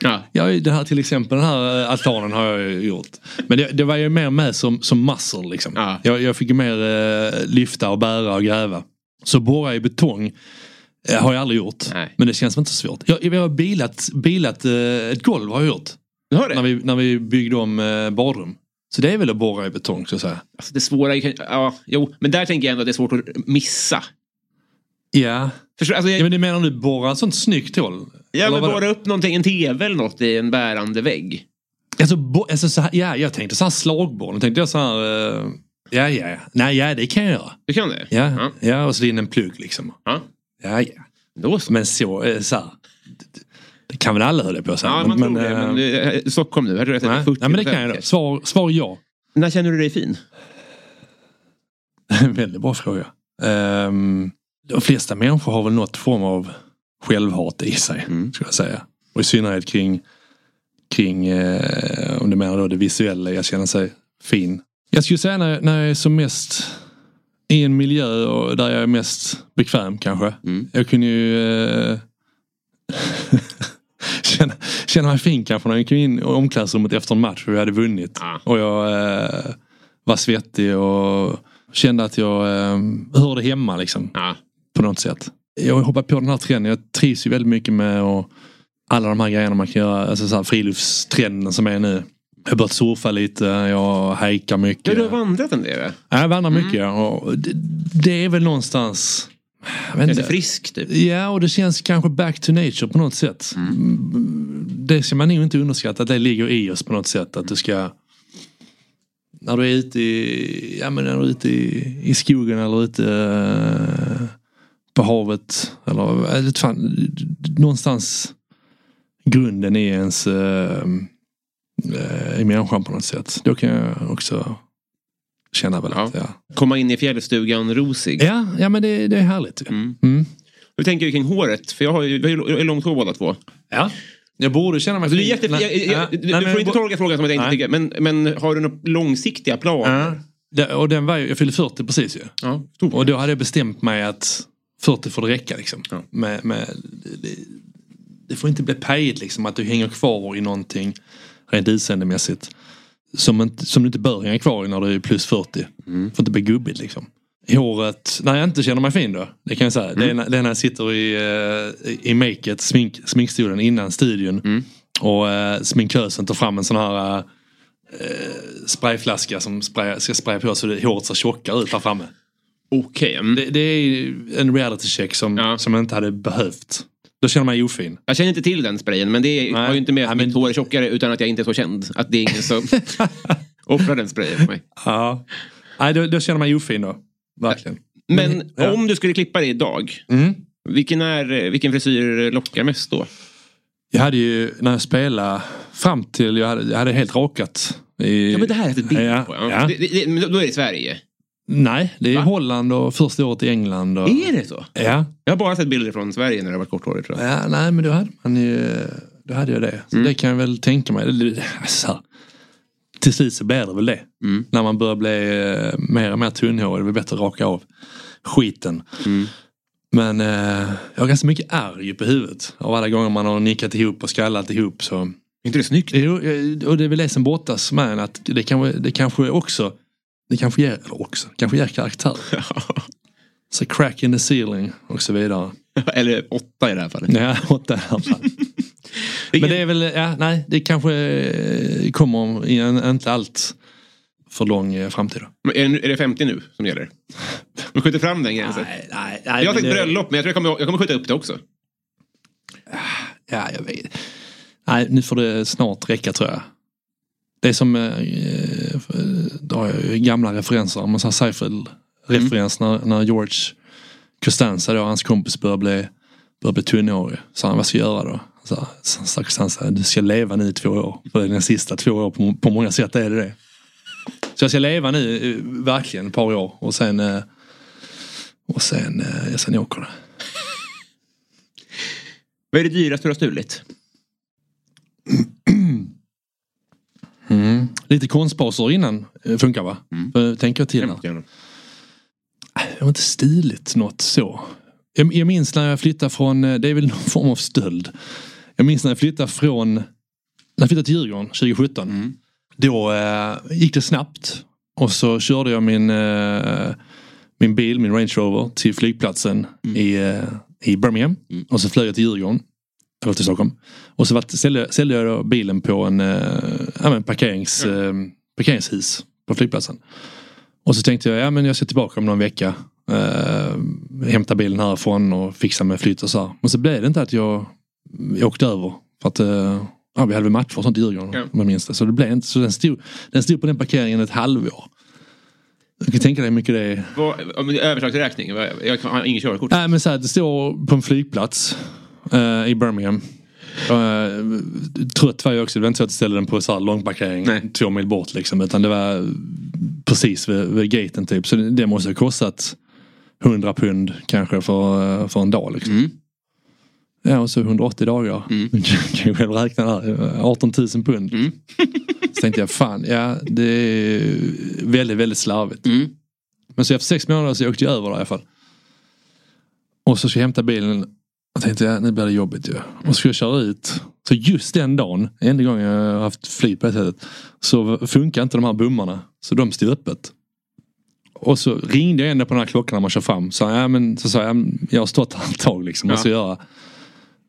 Ja. jag det här, till exempel den här altanen har jag gjort. Men det, det var ju mer med som, som muscle liksom. Ja. Jag, jag fick ju mer eh, lyfta och bära och gräva. Så borra i betong jag har jag aldrig gjort. Nej. Men det känns inte så svårt. Jag, jag har bilat, bilat eh, ett golv har jag gjort. Du hör det? När vi, när vi byggde om eh, badrum. Så det är väl att borra i betong, så att säga. Alltså det svåra är, ja, jo, men där tänker jag ändå att det är svårt att missa. Ja. Förstår, alltså jag... ja men du menar om du borrar sånt snyggt håll? Ja, men borra upp någonting, en tv eller något i en bärande vägg. Alltså, bo, alltså så här, ja, jag tänkte så här slagborr. Jag tänkte jag så här... Uh, ja, ja, ja. Nej, ja, det kan jag göra. Du kan det? Ja, ja. ja och så in en plugg liksom. Ja. Ja, ja. Då så. Men så, så här, det, det kan väl alla höra på så här. Ja, man men, tror det, men, äh, men Stockholm nu, hade du rätt? Nej, nej, men det kan jag då. Svar, svar ja. När känner du dig fin? Väldigt bra fråga. Um, de flesta människor har väl något form av självhat i sig, mm. skulle jag säga. Och i synnerhet kring, kring eh, om du menar då det visuella, jag känner sig fin. Jag skulle säga när, när jag är som mest... i en miljö och där jag är mest bekväm kanske. Mm. Jag kunde ju eh, känna, känna mig fin kanske när jag kom in i omklädningsrummet efter en match och jag hade vunnit. Ah. Och jag eh, var svettig och kände att jag eh, hörde hemma liksom. Ah. På något sätt. Jag hoppar på den här trenden. Jag trivs ju väldigt mycket med och alla de här grejerna man kan göra. Alltså så här friluftstrenden som är nu. Jag har börjat surfa lite, jag hajkar mycket. Ja, du har vandrat en del? Ja, jag vandrar mm. mycket. Och det, det är väl någonstans... Det är friskt. Typ. Ja, och det känns kanske back to nature på något sätt. Mm. Det ska man ju inte underskatta, att det ligger i oss på något sätt. Att du ska... När du är ute i, ja, men när du är ute i, i skogen eller ute äh, på havet. Eller, äh, fan, någonstans grunden är ens... Äh, i människan på något sätt. Då kan jag också känna väl att ja. Ja. Komma in i fjällstugan rosig. Ja, ja men det, det är härligt. Ja. Mm. Mm. Hur tänker du kring håret? För jag har ju, jag är långt hår båda två. Ja, jag borde känna mig... Du, jätte, jag, jag, jag, du, nej, du får inte bo- tolka frågan som att jag inte tycker. Men, men har du några långsiktiga planer? Ja. Och den var ju, jag fyllde fyrtio precis ju. Ja, och då hade jag bestämt mig att fyrtio får det räcka liksom. Ja. Med, med, det, det får inte bli pejigt liksom, att du hänger kvar i någonting rent utseendemässigt som, inte, som du inte bör hänga kvar i när du är plus fyrtio. Mm. Får inte bli gubbigt liksom. Håret, när jag inte känner mig fin då, det kan jag säga. Mm. Det, är när, det är när jag sitter i, i make-et, smink, sminkstolen innan studion. Mm. Och äh, sminkösen tar fram en sån här... Äh, sprayflaska som spray, ska spraya på så det, håret ser tjockare ut här framme. Okej. Okay. Mm. Det, det är en reality check som, ja. som jag inte hade behövt. Då känner man ju ofin. Jag känner inte till den sprayen, men det har ju inte med att mitt hår är tjockare utan att jag inte är så känd. Att det är ingen som offrar den sprayen för mig. Ja. Nej, då, då känner man ju ofin då. Verkligen. Men, men ja. Om du skulle klippa det idag, mm. vilken, är, vilken frisyr lockar mest då? Jag hade ju, när jag spelade fram till, jag hade, jag hade helt rakat. I, ja, men det här är ett bild ja, på. Ja. Ja. Det, det, det, då är det Sverige. Nej, det är Va? Holland och första året i England. Och, är det så? Ja. Jag har bara sett bilder från Sverige när det var korthårigt, tror jag. Ja, nej, men då hade, man ju, då hade jag det. Så mm. det kan jag väl tänka mig. Alltså, till slut så blir det väl det. Mm. När man börjar bli mer och mer tunnhårig, det blir bättre att raka av skiten. Mm. Men eh, jag har ganska mycket ärg på huvudet. Av alla gånger man har nickat ihop och skallat ihop. Så... Inte det snyggt? Jo, och det är väl det som båtas med att det, kan, det kanske också det kanske ger, eller också, kanske ger karaktär. Så crack in the ceiling och så vidare. Eller åtta i det här fallet. Ja, åtta i det här fallet. Men det är väl, ja, nej, det kanske kommer i en, inte allt för lång framtid då. Men är det femtio nu som gäller? Man skjuter fram den gränsen. Nej, nej, nej, jag har tänkt det... bröllop, men jag tror jag kommer, jag kommer skjuta upp det också. Ja, jag vet. Nej, nu får det snart räcka, tror jag. Det är som eh, då har jag gamla referenser. Om man säger Seinfeld-referens mm. när, när George Costanza då, hans kompis börjar bli, bör bli tunnhårig. Så han, vad ska jag göra då? Så, så Costanza, du ska leva nu i två år. För den sista två år på, på många sätt är det det. Så jag ska leva nu, verkligen, ett par år. Och sen och sen, jag sen åker det. Vad är det dyraste du har stulit? Mm. Lite konstpauser innan funkar, va? Mm. För, tänker jag till här. Jag har inte stilit något så. Jag, jag minns när jag flyttade från, det är väl någon form av stöld. Jag minns när jag flyttade från, när jag flyttade till Djurgården tjugo sjutton. Mm. Då eh, gick det snabbt och så körde jag min eh, min bil, min Range Rover till flygplatsen mm. i, eh, i Birmingham mm. och så flög jag till Djurgården eller till Stockholm och så var, ställde, ställde jag då bilen på en eh, ja, men parkerings, eh, parkeringshus på flygplatsen och så tänkte jag, ja men jag ska tillbaka om någon vecka eh, hämta bilen härifrån och fixa med flytt och så här. Men så blev det inte att jag, jag åkte över för att eh, ja, vi hade väl match för sånt i Djurgården, ja. Om jag minns det. Så det blev inte. Så den stod, den stod på den parkeringen ett halvår. Jag kan tänka dig mycket det... Överslagsräkning? Jag har ingen körkort. Nej, men så här, det står på en flygplats uh, i Birmingham. Uh, trött var jag också. Det var inte så att jag ställde den på så här lång parkering. Nej. Två mil bort liksom. Utan det var precis vid, vid gaten typ. Så det, det måste ha kostat hundra pund kanske för, för en dag liksom. Mm. Ja, och så hundraåttio dagar. Mm. Kan jag själv räkna där. arton tusen pund. Mm. Så tänkte jag, fan, ja, det är väldigt, väldigt slarvigt. Mm. Men så efter sex månader så åkte jag över där i alla fall. Och så ska jag hämta bilen. Och tänkte jag, nu blir det jobbigt ju. Ja. Och skulle jag köra ut. Så just den dagen, enda gången jag har haft flyg på det sättet, så funkar inte de här bummarna. Så de stod öppet. Och så ringde jag ändå på den här klockan när man kör fram. Så, ja, men, så sa jag, jag har stått här ett tag liksom. Vad ska jag göra?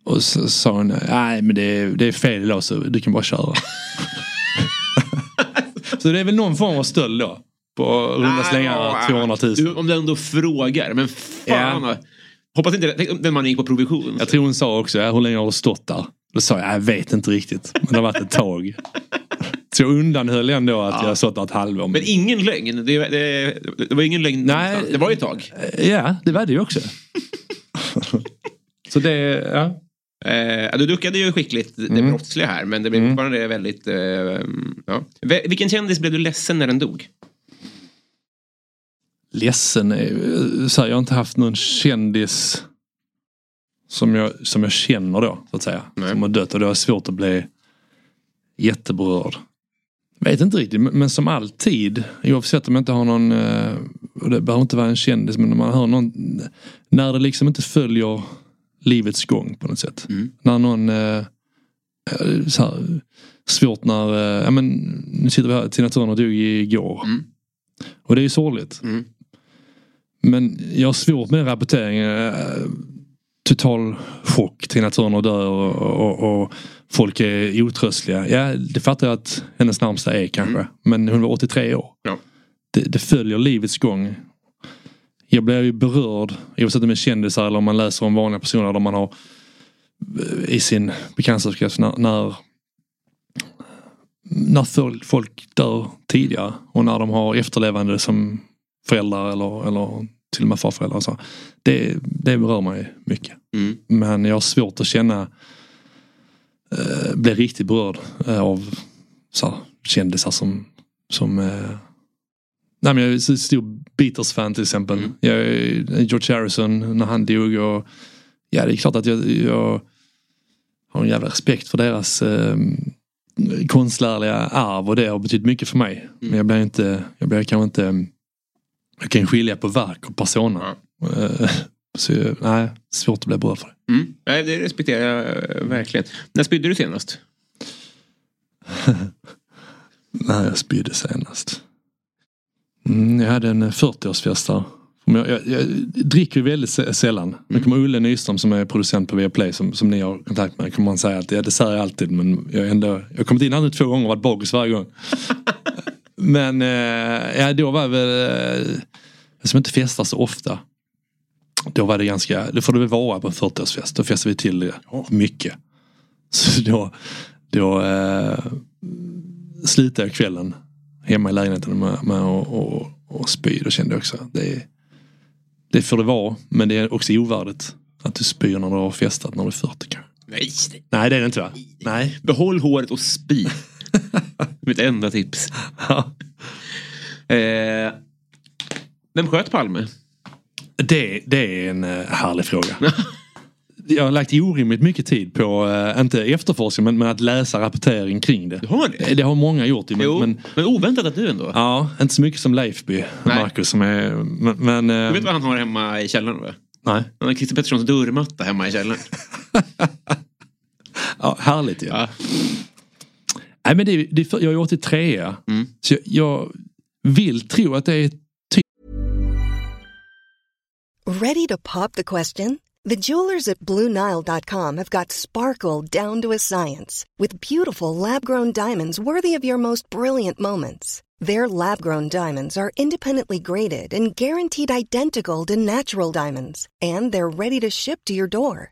Och så sa hon, nej men det är, det är fel idag så du kan bara köra. Så det är väl någon form av stöld då? På runda slängar tvåhundratusen. Du, om du ändå frågar, men fan. Yeah. Hoppas inte, tänk om den man gick på provision. Jag tror hon sa också, ja, hur länge har du stått där? Då sa jag, jag vet inte riktigt. Men det har varit ett tag. Så jag undanhöll ändå att ja. Jag stått där ett halvår. Men ingen lögn. Det, det, det var ingen lögn. Nej, det var ju ett tag. Ja, det var det ju också. Så det, ja. Eh, du duckade ju skickligt det mm. brottsliga här, men det blev bara mm. det väldigt eh, ja. Vilken kändis blev du ledsen när den dog? Ledsen? Så här, jag har inte haft någon kändis som jag, som jag känner då, så att säga. Nej. Som har dött, och det var svårt att bli jätteberörd. vet inte riktigt, men som alltid, oavsett om man inte har någon, och det behöver inte vara en kändis, men när man hör någon, när det liksom inte följer livets gång på något sätt. Mm. När någon så här, svårt när, ja men nu sitter vi här, Tina Turner dog igår. Mm. Och det är ju sorgligt. Mm. Men jag har svårt med rapporteringen. Total chock, Tina Turner dör och, och, och folk är otröstliga. Ja, det fattar jag att hennes närmsta är kanske. Mm. Men hon var åttiotre år. Ja. Det, det följer livets gång. Jag blir ju berörd, oavsett om jag kändisar eller om man läser om vanliga personer där man har i sin bekantskapskrets när, när, när folk dör tidigare och när de har efterlevande som föräldrar eller, eller till och med farföräldrar. Så det, det berör mig mycket. Mm. Men jag har svårt att känna eh, bli riktigt berörd eh, av så här, kändisar som som eh, nej, men jag är en stor Beatles-fan till exempel. Mm. Jag är George Harrison när han dog och ja, det är klart att jag, jag har en jävla respekt för deras eh, konstnärliga arv och det har betytt mycket för mig. Mm. Men jag blir inte, jag blir kanske inte, jag kan skilja på verk och persona. Mm. Så nej, svårt att bli berörd för det. Mm. Nej, det respekterar jag verkligen. När spydde du senast? Nej, jag spydde senast. Mm, jag hade en fyrtioårsfest där. Jag, jag, jag dricker väldigt sällan. Mm. Nu kommer Ulle Nyström som är producent på Viaplay som, som ni har kontakt med. Kommer han säga att ja, det säger jag alltid. Men jag har kommit in här två gånger och varit bakis varje gång. Men eh, ja, då var väl eh, som inte festar så ofta. Då var det ganska, då får det väl vara på en fyrtioårsfest. Då festar vi till det mycket. Så då, då eh, slutade jag kvällen hemma i lägenheten med, med och, och, och spyr. Då kände jag också det, det får det vara, men det är också ovärdigt att du spyr när du har festat när du är fyrtio kanske. Nej, det... Nej, det är det inte va? Nej. Nej. Behåll håret och spy. Mitt enda tips. Ja. eh, vem sköt Palme? Det, det är en härlig fråga. Jag har lagt orimligt mycket tid på, eh, inte efterforskning, men, men att läsa rapportering kring det. Du har det? Det har många gjort. Men, jo, men, men oväntat att du ändå. Ja, inte så mycket som Leifby, nej. Marcus som är... Men, men, eh, du vet vad han har hemma i källaren, va? Nej. Han har Christer Petterssons dörrmatta hemma i källaren. Ja, härligt ju. Ja. Nej, men det, det, jag är åttiotre, mm. Så jag, jag vill tro att det är ty- Ready to pop the question? The jewelers at Blue Nile dot com have got sparkle down to a science with beautiful lab-grown diamonds worthy of your most brilliant moments. Their lab-grown diamonds are independently graded and guaranteed identical to natural diamonds, and they're ready to ship to your door.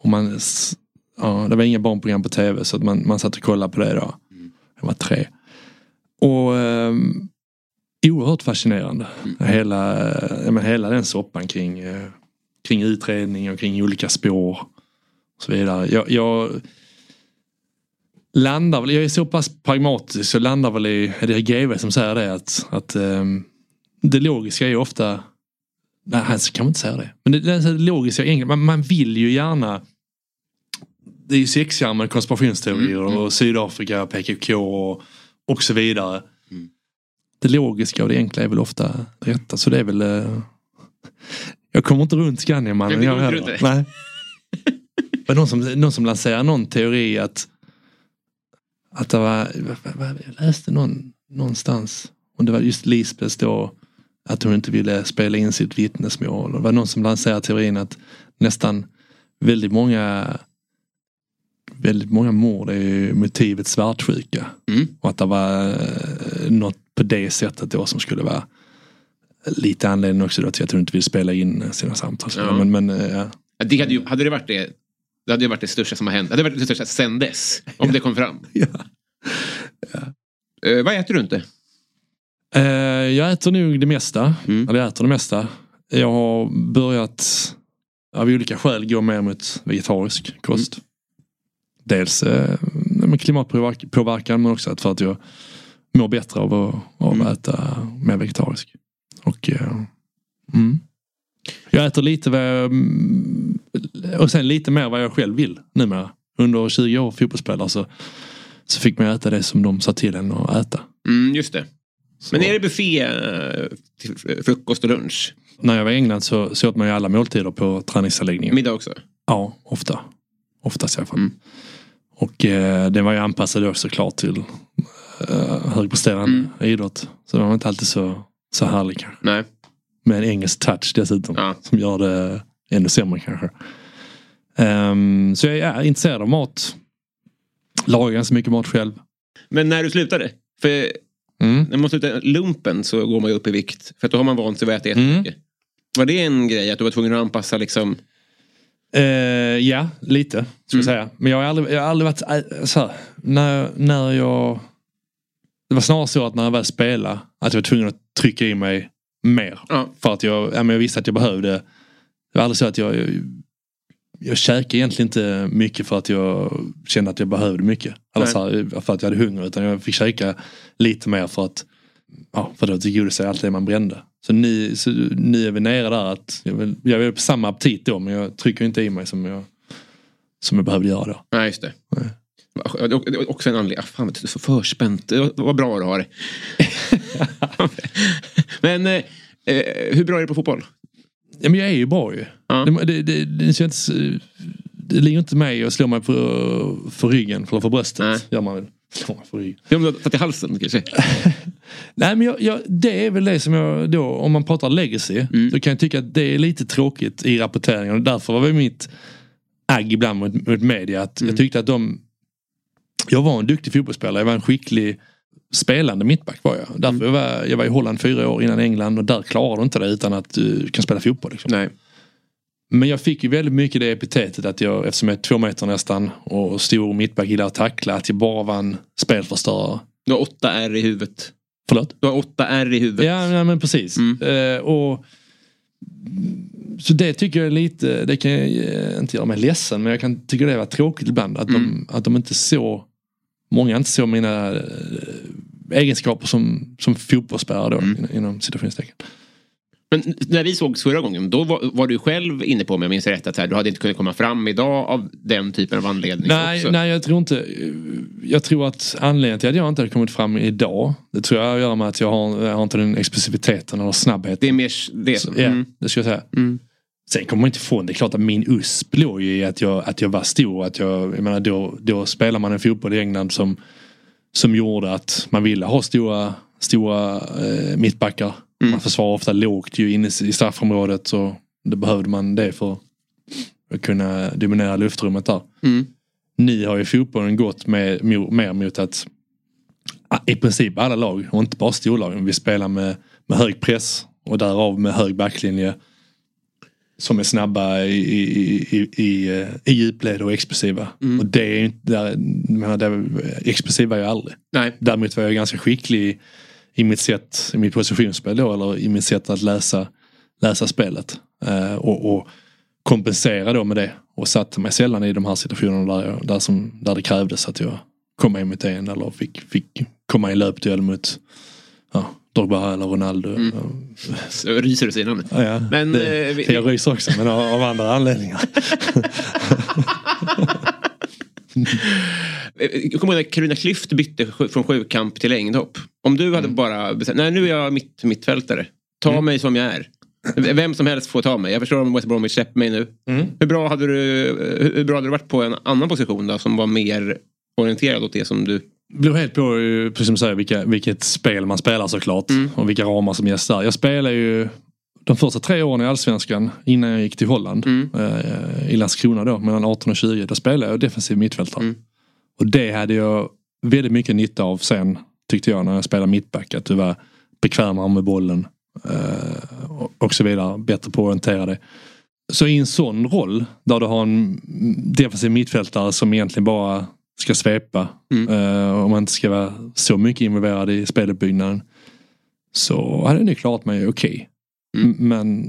Och man, ja, det var inga barnprogram på tv så att man, man satt och kollade på det då. Mm. Jag var tre. Och um, oerhört fascinerande. Mm. Hela, jag menar, hela den soppan kring, eh, kring utredning och kring olika spår och så vidare. Jag, jag landar väl, jag är så pass pragmatisk så landar väl i, det är G V som säger det att, att um, det logiska är ju ofta... Nej, han kan man inte säga det. Men det, det är logiskt egentligen. Man, man vill ju gärna... Det är ju sexigare med konspirationsteorier mm, mm. och Sydafrika, P K K och, och så vidare. Mm. Det logiska och det enkla är väl ofta rätta. Så det är väl... Eh, jag kommer inte runt Scania-mannen. Jag kommer inte runt dig. Nej. Men någon som, någon som lanserar någon teori att... Att det var... Jag läste någon, någonstans. Och det var just Lisbeth då... Att hon inte ville spela in sitt vittnesmål. Det var någon som lanserade teorin att nästan väldigt många väldigt många mord är motivet svartsjuka. Mm. Och att det var något på det sättet då som skulle vara lite anledning också då till att du inte vill spela in sina samtal. Ja. Men, men, ja. Det hade, ju, hade det varit det, det hade ju varit det största som har hänt. Det hade varit det största sen dess, om ja. det kom fram. Ja. Ja. Uh, vad äter du inte? Uh, jag äter nog det mesta. Mm. Eller jag äter det mesta. Jag har börjat av olika skäl gå mer mot vegetarisk kost. Mm. Dels eh, klimatpåverkan, men också att för att jag mår bättre av att, av mm. att äta mer vegetarisk. Och eh, mm. jag äter lite vad jag, och sen lite mer vad jag själv vill numera. Under tjugo år fotbollsspelare så, så fick man äta det som de sa till en att äta. Mm, just det. Så. Men är det buffé till frukost och lunch? När jag var i England så, så åt man ju alla måltider på träningsanläggningen. Middag också? Ja, ofta. Oftast i alla fall. Mm. Och eh, den var ju anpassad också såklart till eh, högpresterande mm. idrott. Så den var inte alltid så, så härlig kanske. Nej. Med en engelsk touch dessutom. Ja. Som gör det ännu sämre kanske. Um, så jag är intresserad av mat. Lagar ganska mycket mat själv. Men när du slutade? För... Mm. När man slutar lumpen så går man ju upp i vikt. För att då har man vant sig vid att äta mm. mycket. Var det en grej att du var tvungen att anpassa liksom? Eh, ja, lite skulle mm. säga. Men jag har aldrig, jag har aldrig varit äh, så här, när, när jag det var snarare så att när jag väl spelade att jag var tvungen att trycka i mig mer. Ja. För att jag, ja, men jag visste att jag behövde. Det var aldrig så att jag jag, jag käkade egentligen inte mycket för att jag kände att jag behövde mycket. Alltså här, för att jag hade hunger, utan jag fick käka lite mer för att ja, för att det gjorde sig allt det man brände. Så ni, så ni är väl nere där att jag vill, jag vill på samma aptit då, men jag trycker inte i mig som jag som jag behövde göra då. Nej, just det. Nej. Och, också en anledning, fan vet du, så förspänt. Vad bra du har det. Men eh, hur bra är du på fotboll? Ja, men jag är ju bra ju. Ja. Det, det, det, det känns... Det ligger inte mig och slår mig för, för ryggen. Eller för bröstet. Nej. Gör man väl. Slår mig för ryggen. Ja, men du har satt i halsen kanske. Nej, men jag, jag, det är väl det som jag då... Om man pratar legacy mm. så kan jag tycka att det är lite tråkigt i rapporteringen. Och därför var väl mitt agg ibland mot, mot media. Att mm. jag tyckte att de... Jag var en duktig fotbollsspelare. Jag var en skicklig spelande mittback var jag. Därför mm. jag, var, jag var i Holland fyra år innan England. Och där klarar du inte det utan att du kan spela fotboll. Liksom. Nej. Men jag fick ju väldigt mycket det epitetet att jag, eftersom jag är två meter nästan och stor mittback, gillar att tackla, att jag bara var en spelförstörare. Du har åtta R i huvudet. Förlåt? Du har åtta R i huvudet. Ja, ja men precis. Mm. Uh, och, så det tycker jag är lite, det kan jag inte göra mig ledsen, men jag kan tycka det var tråkigt ibland att, mm. de, att de inte så, många inte så mina äh, egenskaper som, som fotbollsspelare då, mm. inom situationstecken. Men när vi sågs förra gången, då var, var du själv inne på, om jag minns rätt, att här, du hade inte kunnat komma fram idag av den typen av anledning. Nej, också. nej jag tror inte. Jag tror att anledningen till att jag inte har kommit fram idag, det tror jag gör med att jag har, jag har inte den explosiviteten eller snabbheten. Det är mer det. Så, mm. Ja, det ska jag säga. Mm. Sen kommer man inte från det. Klart att min U S P låg ju i att jag, att jag var stor. Att jag, jag menar, då, då spelar man en fotboll i England som, som gjorde att man ville ha stora, stora eh, mittbackar. Mm. Man försvarar ofta lågt ju inne i straffområdet, så det behövde man det för att kunna dominera luftrummet där. Mm. Ni har ju fotbollen gått med, med, mer mot att i princip alla lag, och inte bara storlagen, vi spelar med, med hög press och därav med hög backlinje som är snabba i, i, i, i, i djupled och explosiva. Mm. Och det är ju inte där, men det, explosiva är jag aldrig. Nej. Däremot var jag ganska skicklig i mitt sätt, i mitt positionsspel då, eller i mitt sätt att läsa, läsa spelet eh, och, och kompensera då med det, och satte mig sällan i de här situationerna där, jag, där, som, där det krävdes att jag kom in mot en eller fick, fick komma i löpduell mot ja, Djurgården eller Ronaldo. Mm. Så ryser du sig innan. Ja, ja. Men, det, eh, vi... Jag ryser också, men av, av andra anledningar. Jag kommer ihåg när Carolina Klüft bytte från sjukamp till längdhopp. Om du hade mm. bara bestämt, nej nu är jag mitt, mittfältare. Ta mm. mig som jag är. Vem som helst får ta mig. Jag förstår om West Bromwich släpper mig nu. Mm. Hur bra hade du hur bra hade du varit på en annan position då, som var mer orienterad åt det som du... Det beror helt på, precis som du säger, vilka, vilket spel man spelar såklart. Mm. Och vilka ramar som gästar. Jag spelar ju de första tre åren i Allsvenskan innan jag gick till Holland mm. eh, i Landskrona då, mellan arton och tjugo, där spelade jag defensiv mittfältare. Mm. Och det hade jag väldigt mycket nytta av sen, tyckte jag, när jag spelade mittback, att du var bekvämare med bollen eh, och, och så vidare, bättre på att orientera dig. Så i en sån roll där du har en defensiv mittfältare som egentligen bara ska svepa mm. eh, och man inte ska vara så mycket involverad i speluppbyggnaden, så hade det klart mig okej. Okay. Mm. Men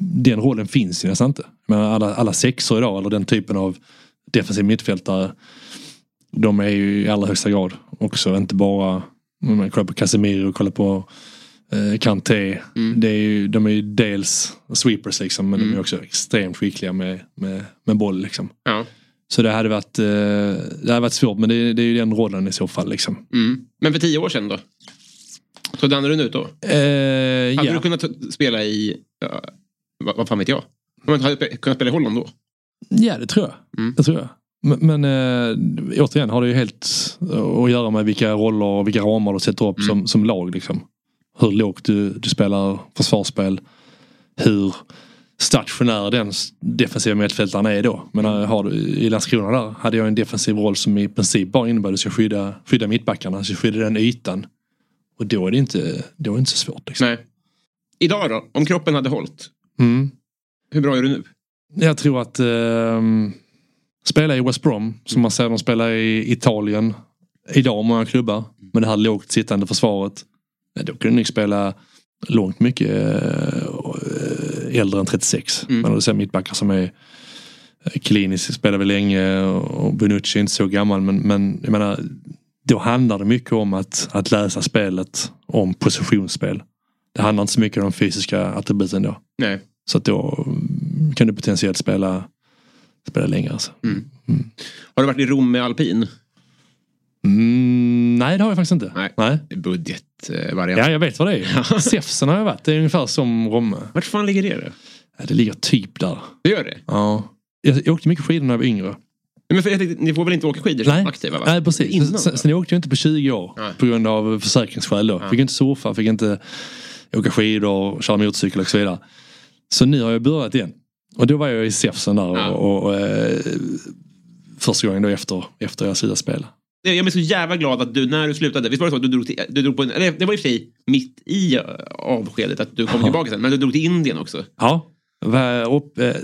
den rollen finns ju nästan inte. Men alla, alla sexor idag, eller den typen av defensiv mittfältare, de är ju i allra högsta grad också, inte bara man kollar på Casemiro och kollar på eh, Kanté. Mm. Det är ju, de är ju dels sweepers liksom, men mm. de är också extremt skickliga med, med, med boll liksom. Ja. Så det hade varit, eh, det hade varit svårt, men det, det är ju den rollen i så fall liksom. Mm. Men för tio år sedan då? Så den är du nu då? Eh, hade ja. du kunnat spela i... Ja, vad, vad fan vet jag? Hade du kunnat spela i Holland då? Ja, det tror jag. Mm. Det tror jag. Men, men äh, återigen har det ju helt att göra med vilka roller och vilka ramar du sätter upp mm. som, som lag. Liksom. Hur lågt du, du spelar försvarsspel. Hur stationär den defensiva mittfältaren är då. Men äh, har du, i Landskrona där hade jag en defensiv roll som i princip bara innebär att du ska skydda, skydda mittbackarna. Så skydda den ytan. Och då är det inte, då är det inte så svårt. Liksom. Nej. Idag då, om kroppen hade hållit. Mm. Hur bra är du nu? Jag tror att... Äh, Spela i West Brom, som man säger de spelar i Italien idag, många klubbar, med det här lågt sittande försvaret. Men då kunde ni spela långt mycket äldre än trettiosex. Mm. Men då ser mittbackar som är kliniskt, spelar väl länge, och Bonucci är inte så gammal, men, men jag menar, då handlar det mycket om att, att läsa spelet, om positionsspel. Det handlar inte så mycket om de fysiska attributen då. Nej. Så att då kan du potentiellt spela spela längre alltså. Mm. Mm. Har du varit i Rom med alpin? Mm, nej, det har jag faktiskt inte. Nej, nej. Budgetvariant. Ja, jag vet vad det är. Sefsen har jag varit. Det är ungefär som Rom. Vart fan ligger det då? Ja, det ligger typ där. Det gör det? Ja. Jag, jag åkte mycket skidor när jag var yngre. Men för, jag, ni får väl inte åka skidor som aktiva, va? Nej, precis. Innan, sen, sen jag åkte ju inte på tjugo år. Nej. På grund av försäkringsskäl då. Nej. Fick inte surfa, fick inte åka skidor, köra motorcykel och så vidare. Så nu har jag börjat igen. Och då var jag i Säfsen där, ja. och, och, och eh, första gången då efter, efter jag slutade spela. Jag är så jävla glad att du, när du slutade, visst var det så att du drog, till, du drog på en, det var ju för sig mitt i avskedet att du kom ja. tillbaka sen, men du drog till Indien också. Ja, och, eh,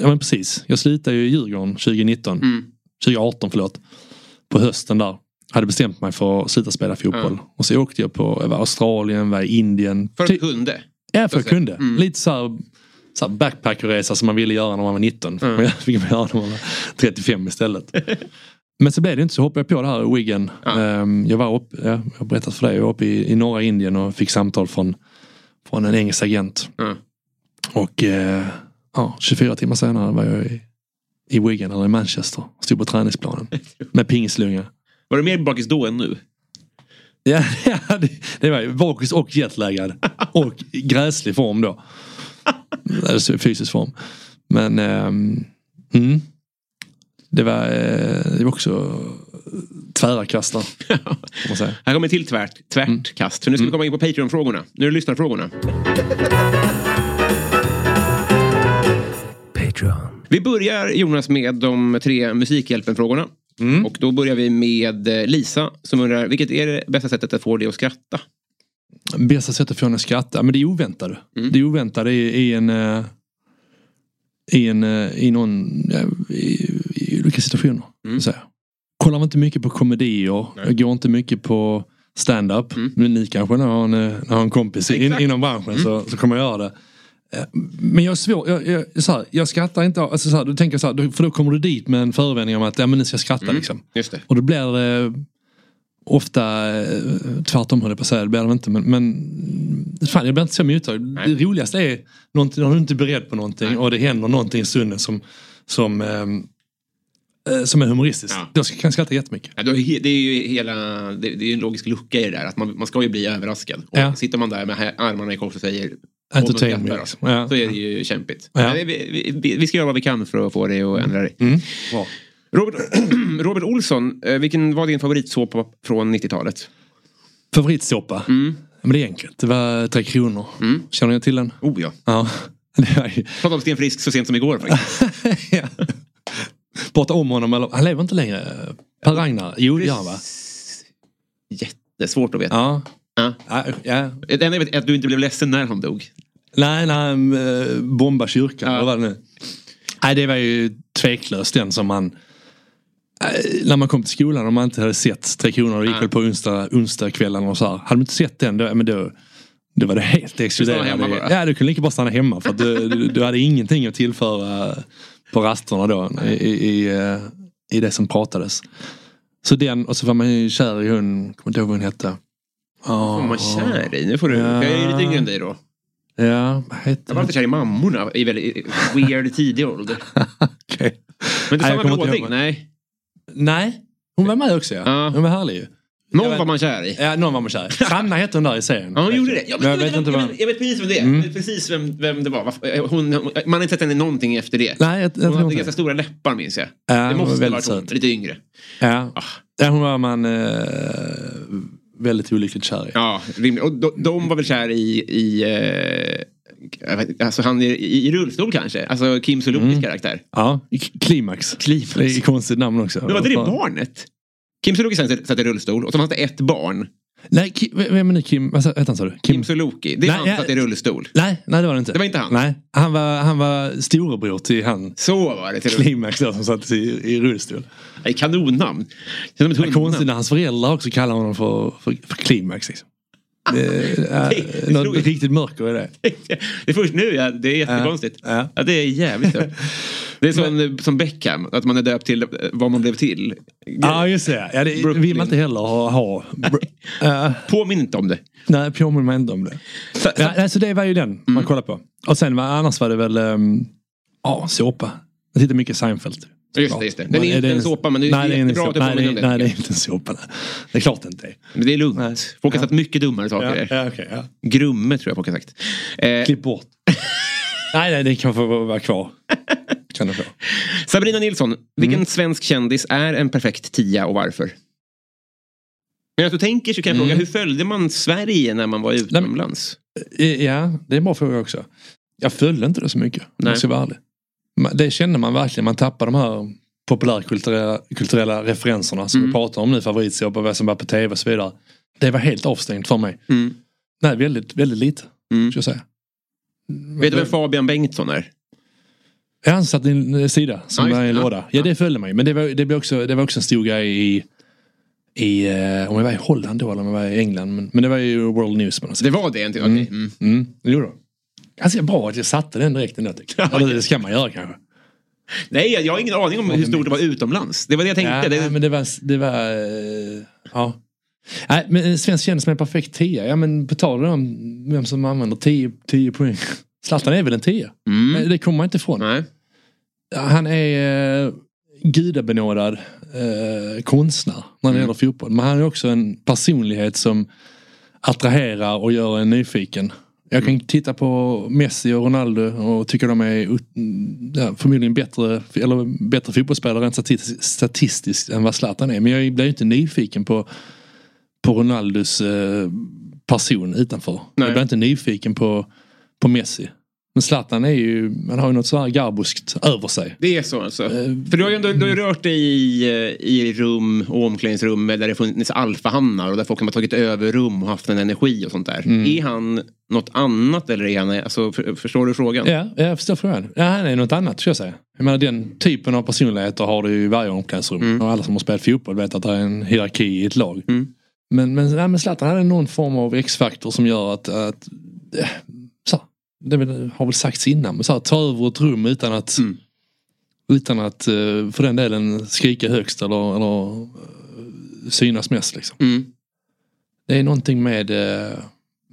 ja men precis. Jag slutade ju i Djurgården tjugonitton, mm. tjugoarton förlåt, på hösten där. Hade bestämt mig för att sluta spela fotboll. Mm. Och så åkte jag på, jag var Australien, var i Indien. För att kunde? Ja, för att kunde. Mm. Lite så här... så backpackerresa som man ville göra när man var nitton. Mm. Jag fick göra när man var trettiofem istället. Men så blev det inte, så hoppade jag på det här i Wigan. Mm. Jag var upp, jag har berättat för dig, jag var uppe i, i norra Indien och fick samtal från, från en engelsk agent. Mm. Och eh, ja, tjugofyra timmar senare var jag i, i Wigan eller i Manchester. Stod på träningsplanen med pingislunga. Var du mer bakis då än nu? Ja, det, det var ju bakis och jetlaggad. Och gräslig form då. Alltså fysisk form. Men um, mm, det var eh, det var också tvära kastar. Här kommer till tvärt, tvärtkast. För nu ska mm. vi komma in på Patreon-frågorna. Nu är det lyssnarfrågorna. Patreon. Vi börjar, Jonas, med de tre Musikhjälpen-frågorna. Mm. Och då börjar vi med Lisa som undrar, vilket är det bästa sättet att få dig att skratta? Bästa sättet för henne att skratta, men det är oväntade. Mm. Det är oväntade i, i en i en i någon i, i olika situationer. Mm. Så kollar man inte mycket på komedier. Nej. Jag går inte mycket på stand-up. Mm. Men ni kanske, när han har en kompis in, inom branschen mm. så, så kommer jag göra det. Men jag är svår, jag, jag, så här, jag skrattar inte, alltså så här, då tänker jag så här, för då kommer du dit med en förevändning om att ja, men ni ska skratta mm. liksom. Just det. Och då blir det ofta tvärtom, hörde jag på att säga. Det blir det inte, men, men fan, jag blir inte så mottaglig. Nej. Det roligaste är någonting, när du inte är beredd på någonting. Nej. Och det händer någonting i stunden som, som, eh, som är humoristiskt. Ja. Då kan jag skratta jättemycket. Ja, det är ju hela, det, det är en logisk lucka i det där. Att man, man ska ju bli överraskad. Och ja. sitter man där med armarna i kors och säger entertainment, alltså. Ja. Så är det ju kämpigt. Ja. Men, vi, vi, vi ska göra vad vi kan för att få det och ändra det. Mm. Ja. Robert, Robert Olsson, vilken var din favoritsåpa från nittiotalet? Favoritsåpa? Mm. Men det är enkelt. Det var Tre Kronor. Mm. Känner jag till den? Oh ja. Ja. Jag pratade om Sten Frisk så sent som igår faktiskt. Ja. Prata om honom. Eller... Han lever inte längre. Per Ragnar. Jo, ja va? Jättesvårt att veta. Ja. Ja. Ja, ja. Det enda jag vet är att du inte blev ledsen när han dog. Nej, när han eh, bombade kyrkan. Ja. Vad var det nu? Nej, det var ju tveklöst den som man... När man kom till skolan, om man inte hade sett Tre Kronor och gick väl på onsdag, onsdagskvällen och så här. Hade man inte sett den, då, men då, då var det helt exkluderande. Ja, du kunde lika bara stanna hemma. För att du, du, du hade ingenting att tillföra på rasterna då i, i, i det som pratades. Så den, och så var man ju kär i hon, kommer inte ihåg vad hon hette. Oh, oh, man kär i? Nu får du, ja. Jag är ju lite yngre än dig då. Ja, vad heter jag var inte kär i mammorna i väldigt weird tidig ålder. Okay. Men det är samma bråding, nej. Nej, hon var med också, ja. Ja. Hon var härlig ju. Någon vet, var man kär i. Ja, någon var man kär i. Sanna hette hon där i serien. Ja, hon gjorde det. Jag, men, jag, vet, jag, vet, jag, vet, jag vet precis vem det är. Mm. Precis vem, vem det var. Hon, hon, man har inte sett henne någonting efter det. Nej, jag, jag hon hade ganska stora läppar, minns jag. Ja, det måste ha varit hon, lite yngre. Ja, ah. Ja hon var man eh, väldigt olyckligt kär i. Ja, rimligt. Och de, de var väl kär i... i eh, alltså han är i, i rullstol kanske. Alltså Kim Solokis mm. karaktär. Ja, Klimax. Klimax. Det är konstigt namn också. Men var det det barnet? Kim Soloki satt i rullstol och så fanns det ett barn. Nej, Kim, vem är det? Kim, vad heter han sa du? Kim, Kim Soloki. Det är nej, han som satt i rullstol. Nej, nej det var det inte. Det var inte han. Nej, han var, han var storebror till han. Så var det till Klimax då, som satt i, i rullstol. Nej, kanonnamn. Det är konstigt namn. När hans föräldrar också kallar honom för, för, för Klimax liksom. Det är något riktigt mörker i det. Det är först nu, ja, det är jättekonstigt. Ja, ja. Ja, det är jävligt. Det är som, men, som Beckham, att man är döpt till vad man blev till. Ja, just det. Ja, det vill man inte heller ha. ha. uh, påminn inte om det. Nej, påminn mig inte om det. Så, så, ja, så det var ju den mm. man kollade på. Och sen annars var det väl um, ja, såpa. Jag tittar mycket Seinfeld. Just det, just det. Den är, är inte en såpa, men det är, nej, det är bra att nej, det. Nej, det är inte en såpa. Nej. Det är klart inte. Men det är lugnt. Nej. Folk har sagt ja. mycket dummare saker. Ja, ja, okay, ja. Grumme tror jag folk har sagt. Eh. Klipp bort. nej, nej, det kan få vara kvar. Kan få. Sabrina Nilsson, vilken mm. svensk kändis är en perfekt tia och varför? Men att du tänker så kan jag mm. fråga, hur följde man Sverige när man var utomlands? Nej, ja, det är en bra fråga också. Jag följde inte det så mycket. Nej. Jag ska vara ärlig. Det känner man verkligen, man tappar de här populärkulturella kulturella referenserna som mm. vi pratar om nu, favoritsåpa, vad som var på tv och så vidare. Det var helt avstängt för mig. Mm. Nej, väldigt, väldigt lite, mm. ska jag säga. Vet det... du vem Fabian Bengtsson är? Ja, han satt i en sida som ja, var i en ja. låda. Ja, det följde mig, men det var, det blev också, det var också en stor grej i, i om jag var i Holland då eller om jag var i England. Men, men det var ju World News. Det var det egentligen, okej. Mm. Mm. Mm. Jo då. Ganska bra att jag satte den direkt ändå. Eller det ska man göra kanske. Nej, jag har ingen aning om hur stort det var utomlands. Det var det jag tänkte. Ja, det... Nej, men det var... Det var uh, ja. Nej, men svensk kändes som en perfekt tia. Ja, men betalar de vem som använder tio poäng? Zlatan är väl en tia? Mm. Det kommer man inte ifrån. Nej. Han är uh, gudabenådad uh, konstnär när det mm. gäller fotboll. Men han är också en personlighet som attraherar och gör en nyfiken. Jag kan titta på Messi och Ronaldo och tycker de är ja, förmodligen bättre eller bättre fotbollsspelare än statistiskt, statistiskt än vad Zlatan är. Men jag blir ju inte nyfiken på, på Ronaldos eh, person utanför. Nej. Jag blir inte nyfiken på, på Messi. Men Zlatan är ju, man har ju något så här garbuskt över sig. Det är så alltså. Äh, För du har ju ändå, du har ju rört dig i, i rum och omklädningsrum där det funnits alfahannar och där folk har tagit över rum och haft en energi och sånt där. Mm. Är han något annat eller är han, alltså, för, förstår du frågan? Ja, jag förstår frågan. Ja, han är något annat, ska jag säga. Jag menar, den typen av personligheter har du ju i varje omklädningsrum. Mm. Och alla som har spelat fotboll vet att det är en hierarki i ett lag. Mm. Men, men, ja, men Zlatan hade någon form av X-faktor som gör att... att äh, det har väl sagts innan, men så här, ta över ett rum utan att mm. utan att för den delen skrika högst eller, eller synas mest liksom. Mm. Det är någonting med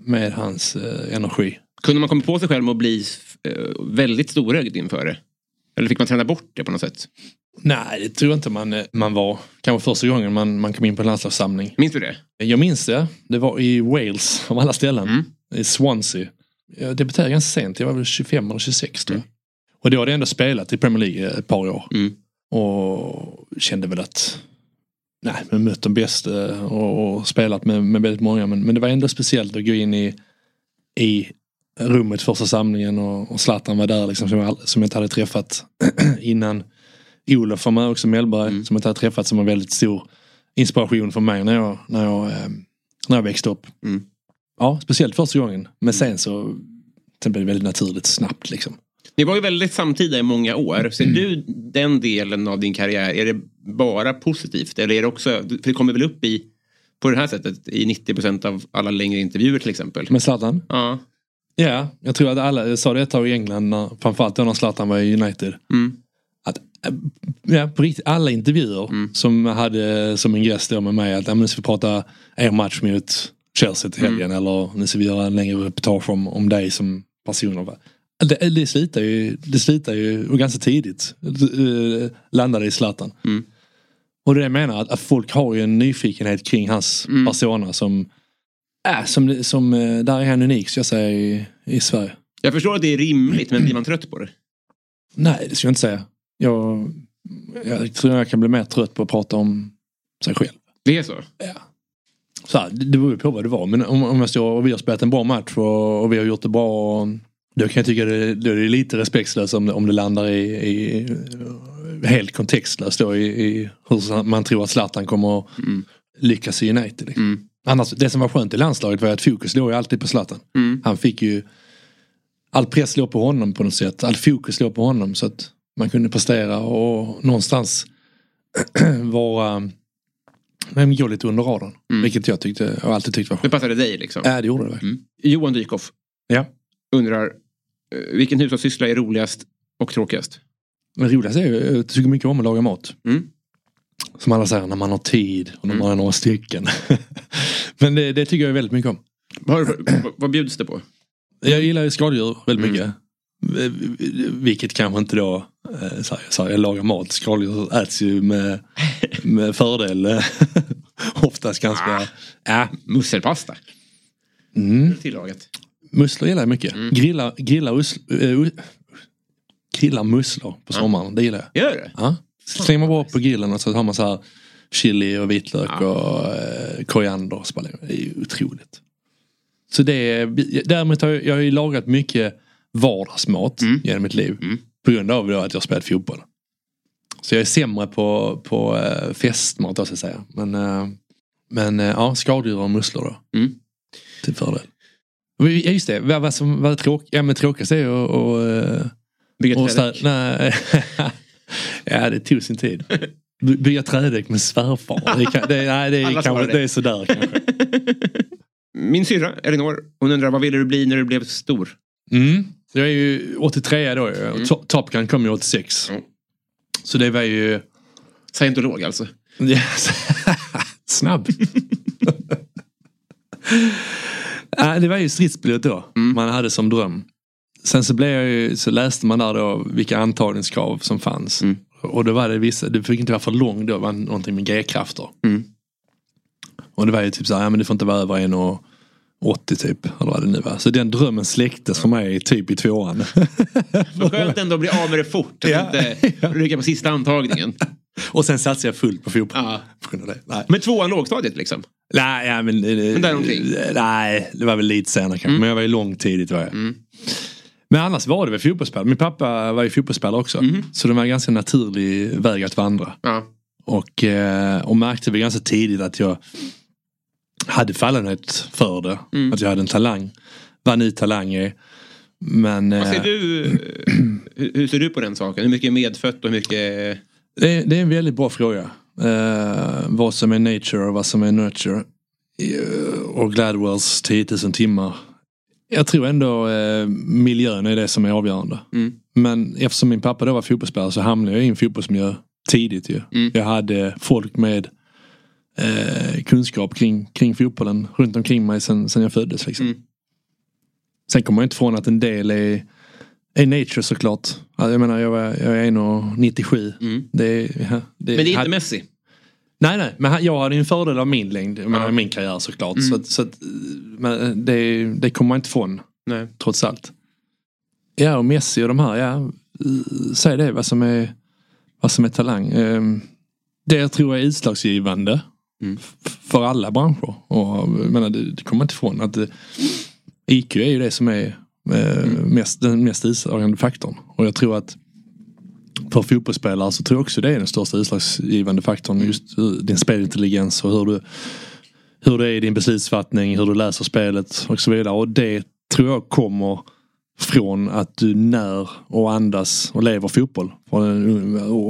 med hans energi. Kunde man komma på sig själv och bli väldigt storögd inför det? Eller fick man träna bort det på något sätt? Nej, det tror jag inte man, man var. Kanske första gången man, man kom in på en landslagssamling. Minns du det? Jag minns det. Det var i Wales, av alla ställen. Mm. I Swansea. Jag debuterade ganska sent, jag var väl tjugofem eller tjugosex tror jag. Mm. Och då hade jag ändå spelat i Premier League ett par år. Mm. Och kände väl att nej, men mött de bästa och, och spelat med, med väldigt många. Men, men det var ändå speciellt att gå in i, i rummet första samlingen och, och Zlatan var där liksom, som, jag, som jag inte hade träffat innan. Olof var med också, Mellberg, mm. som jag inte hade träffat, som var väldigt stor inspiration för mig när jag, när jag, när jag växte upp. Mm. Ja, speciellt första gången. Men sen så sen blev det väldigt naturligt snabbt liksom. Det var ju väldigt samtida i många år. Ser mm. du den delen av din karriär, är det bara positivt? Eller är det också, för det kommer väl upp i, på det här sättet, i nittio procent av alla längre intervjuer till exempel. Med Zlatan? Ja. Ja, jag tror att alla, jag sa det ett tag i England, när, framförallt när Zlatan var i United. Mm. Att, ja, på riktigt, alla intervjuer mm. som hade som en gäst då med mig, att ja, nu ska vi prata er match mot Chelsea till helgen, mm. eller nu ska vi göra en längre reportage om, om dig som person. Det, det slitar ju, det slitar ju och ganska tidigt uh, landade i Zlatan. Mm. Och det menar att, att folk har ju en nyfikenhet kring hans mm. persona som, äh, som, som där är han unik, så jag säger, i, i Sverige. Jag förstår att det är rimligt, men blir man trött på det? Nej, det ska jag inte säga. Jag, jag tror jag kan bli mer trött på att prata om sig själv. Det är så? Ja. Så här, det beror ju på vad det var. Men om, om jag står och vi har spelat en bra match och, och vi har gjort det bra, och då kan jag tycka det, det är lite respektlöst om, om det landar i, i helt kontextlöst då, i, i hur man tror att Zlatan kommer att mm. lyckas i United. Liksom. Mm. Annars, det som var skönt i landslaget var att fokus låg ju alltid på Zlatan. Mm. Han fick ju all press låg på honom på något sätt. All fokus låg på honom, så att man kunde prestera och någonstans vara men går lite under radarn. Mm. Vilket jag tyckte, jag alltid tyckte var skönt. Det passade dig liksom? Ja, äh, det gjorde det verkligen. Mm. Johan Dykhoff ja. undrar, vilken hushållssyssla är roligast och tråkigast? Men roligast är ju, jag tycker mycket om att laga mat. Mm. Som alla säger, när man har tid och när mm. man har några stycken. Men det, det tycker jag väldigt mycket om. Vad, vad, vad bjuds det på? Jag gillar ju skaldjur väldigt mycket. Mm. Vilket kanske inte då så här, så här, jag lagar mat, skaldjur äts ju med, med fördel oftast ganska ah, ja. musselpasta mm. tillagat. Musslor gillar jag mycket. mm. grilla, grilla, usl, uh, grilla musslor på sommaren, ah. det gillar jag. Gör det? Ja. Slänger man bara på grillen och så har man så här chili och vitlök ah. och uh, koriander och så bara, det är ju otroligt. Så det är, däremot har jag, jag har ju lagat mycket vardagsmat mm. genom mitt liv mm. på grund av då att jag spelat fotboll. Så jag är sämre på, på äh, festmat, jag ska säga. Men, äh, men äh, ja, skadedjur och musslor då. Mm. Till fördel. Ja, just det. Vad, vad, som, vad tråk, ja, men tråkigt är och, och, bygga trädäck. Nej. Ja, det tog sin tid. By, bygga trädäck med svärfar. Det kan, det, nej, det, kan, det. det är sådär kanske. Min syrra, Elinor, hon undrar, vad ville du bli när du blev stor? Mm. Jag är ju åttiotre då. Mm. Top Gun kom ju åttiosex. Mm. Så det var ju scientolog alltså. Yes. Snabb. äh, det var ju stridspilot då. Mm. Man hade som dröm. Sen så blev jag ju, så läste man där då vilka antagningskrav som fanns. Mm. Och då var det vissa, det fick inte vara för lång då, det var någonting med G-krafter. Mm. Och det var ju typ så här, ja, men det får inte vara över en och åttio typ, eller vad det nu var. Så den drömmen släcktes för mig typ i tvåan. Vad skönt ändå att bli av med det fort. Att ja, inte ja. rycka på sista antagningen. Och sen satsade jag fullt på fotboll. Ja. På det. Nej. Men tvåan lågstadiet liksom? Nej, ja, men, men där omkring? Nej, det var väl lite senare kanske. Mm. Men jag var ju långt tidigt var jag. Mm. Men annars var det väl fotbollsspel. Min pappa var ju fotbollsspelare också. Mm. Så det var en ganska naturlig väg att vandra. Ja. Och, och märkte vi ganska tidigt att jag hade fallenhet för det. Mm. Att jag hade en talang. Vad ny talang är. Men, vad ser du, hur ser du på den saken? Hur mycket är medfött och hur mycket... Det är, det är en väldigt bra fråga. Uh, vad som är nature och vad som är nurture. Uh, och Gladwells tio tusen timmar. Jag tror ändå uh, miljön är det som är avgörande. Mm. Men eftersom min pappa då var fotbollsspelare så hamnade jag i en fotbollsmiljö tidigt ju. Mm. Jag hade folk med Eh, kunskap kring, kring fotbollen runt omkring mig sen, sen jag föddes liksom. Mm. Sen kommer jag inte från att en del är, är nature såklart. Alltså, jag menar, jag, var, jag är en komma nittiosju. Mm. det, ja, det, Men det är inte Messi? Nej, nej, men han, jag hade en fördel av min längd, jag menar, ja. min karriär såklart. Mm. Så, så att, men det, det kommer jag inte från, nej. Trots allt. Ja, och Messi och de här, ja, säg det, vad som är, vad som är talang. Eh, det tror jag är utslagsgivande mm. för alla branscher. Och menar, det, det kommer inte ifrån att det, I Q är ju det som är eh, mm. mest, den mest utslagsgivande faktorn. Och jag tror att för fotbollsspelare så tror jag också det är den största utslagsgivande faktorn, just din spelintelligens och hur du hur det är i din beslutsfattning, hur du läser spelet och så vidare. Och det tror jag kommer från att du när och andas och lever fotboll och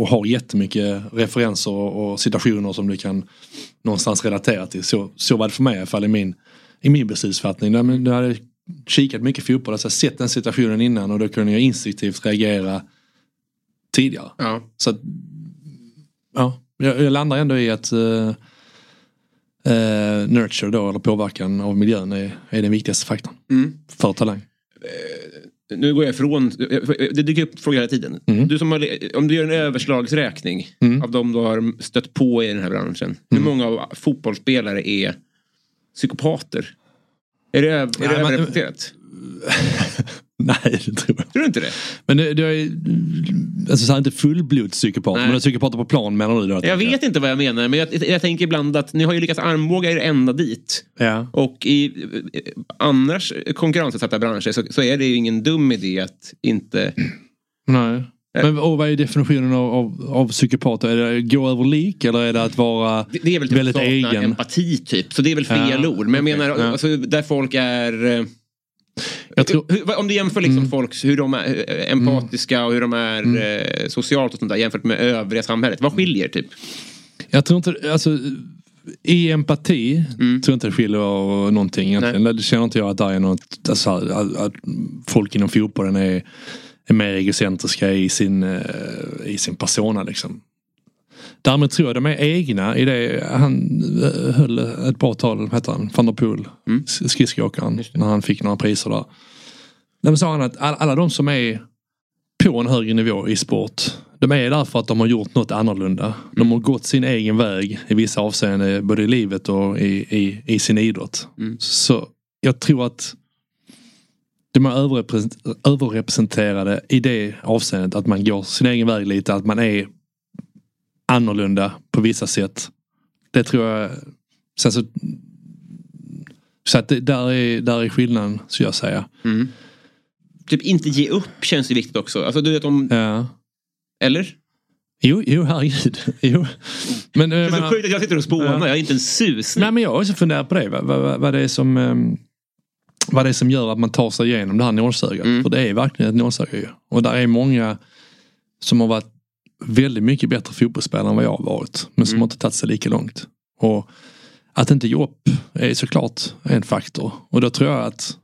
har jättemycket referenser och situationer som du kan någonstans relatera till. Så, så var det för mig i alla fall i min, i min beslutsfattning. Jag hade kikat mycket fotboll, alltså sett den situationen innan och då kunde jag instinktivt reagera tidigare. Ja. Så att, ja, jag, jag landar ändå i att uh, Uh, nurture då, eller påverkan av miljön är, är den viktigaste faktorn mm. för talang. Uh, nu går jag ifrån, det dyker upp frågor hela tiden. Mm. Du som har, om du gör en överslagsräkning mm. av de du har stött på i den här branschen, mm. hur många av fotbollsspelare är psykopater? Är det, öv, är det Nej, överrepresenterat? Man, nej, det tror jag. Tror du inte det? Men du, du är alltså så här, inte fullblodspsykopat, men du är psykopater på plan, menar du då? Jag, jag vet inte vad jag menar, men jag, jag tänker ibland att ni har ju lyckats armbåga er ända dit. Ja. Och i annars konkurrensutsatta branscher så, så är det ju ingen dum idé att inte... Nej. Men och vad är definitionen av, av, av psykopater? Är det gå över lik eller är det att vara det, det är väl typ väldigt egen? Empati typ, så det är väl fel ja. ord. Men jag menar, ja. alltså, där folk är... Jag tror... Om du jämför liksom mm. folk, hur de är empatiska och hur de är mm. socialt och sånt där, jämfört med övriga samhället, vad skiljer typ? Jag tror inte, alltså i empati mm. tror inte det skiljer någonting egentligen. Nej. Det känner inte jag att det är något, alltså, att folk inom fotbollen är, är mer egocentriska i sin, i sin persona liksom. Därmed tror jag de är egna i det. Han höll ett bra tal, heter han, Van der Poel, mm. skridskoåkaren, när han fick några priser där. Där sa han att alla de som är på en högre nivå i sport, de är där för att de har gjort något annorlunda. Mm. De har gått sin egen väg i vissa avseenden, både i livet och i, i, i sin idrott. Mm. Så jag tror att de är överrepresenterade i det avseendet, att man går sin egen väg lite, att man är annorlunda på vissa sätt. Det tror jag. Sen så så att det, där är där är skillnaden, så jag säger. Mm. Typ inte ge upp känns ju viktigt också. Alltså du vet om ja. Eller? Jo, jo, herregud. Jo. Men jag menar, så sjukt att jag sitter och spånar. Ja. Jag är inte en sus. Nej, men jag har också funderat på det. Vad, vad, vad det är som um, vad det är som gör att man tar sig igenom det här nålsögat. Mm. För det är verkligen ett nålsöga ju. Och där är många som har varit väldigt mycket bättre fotbollsspelare än vad jag har varit, men som mm. inte tagit sig lika långt. Och att inte ge upp är såklart en faktor. Och då tror jag att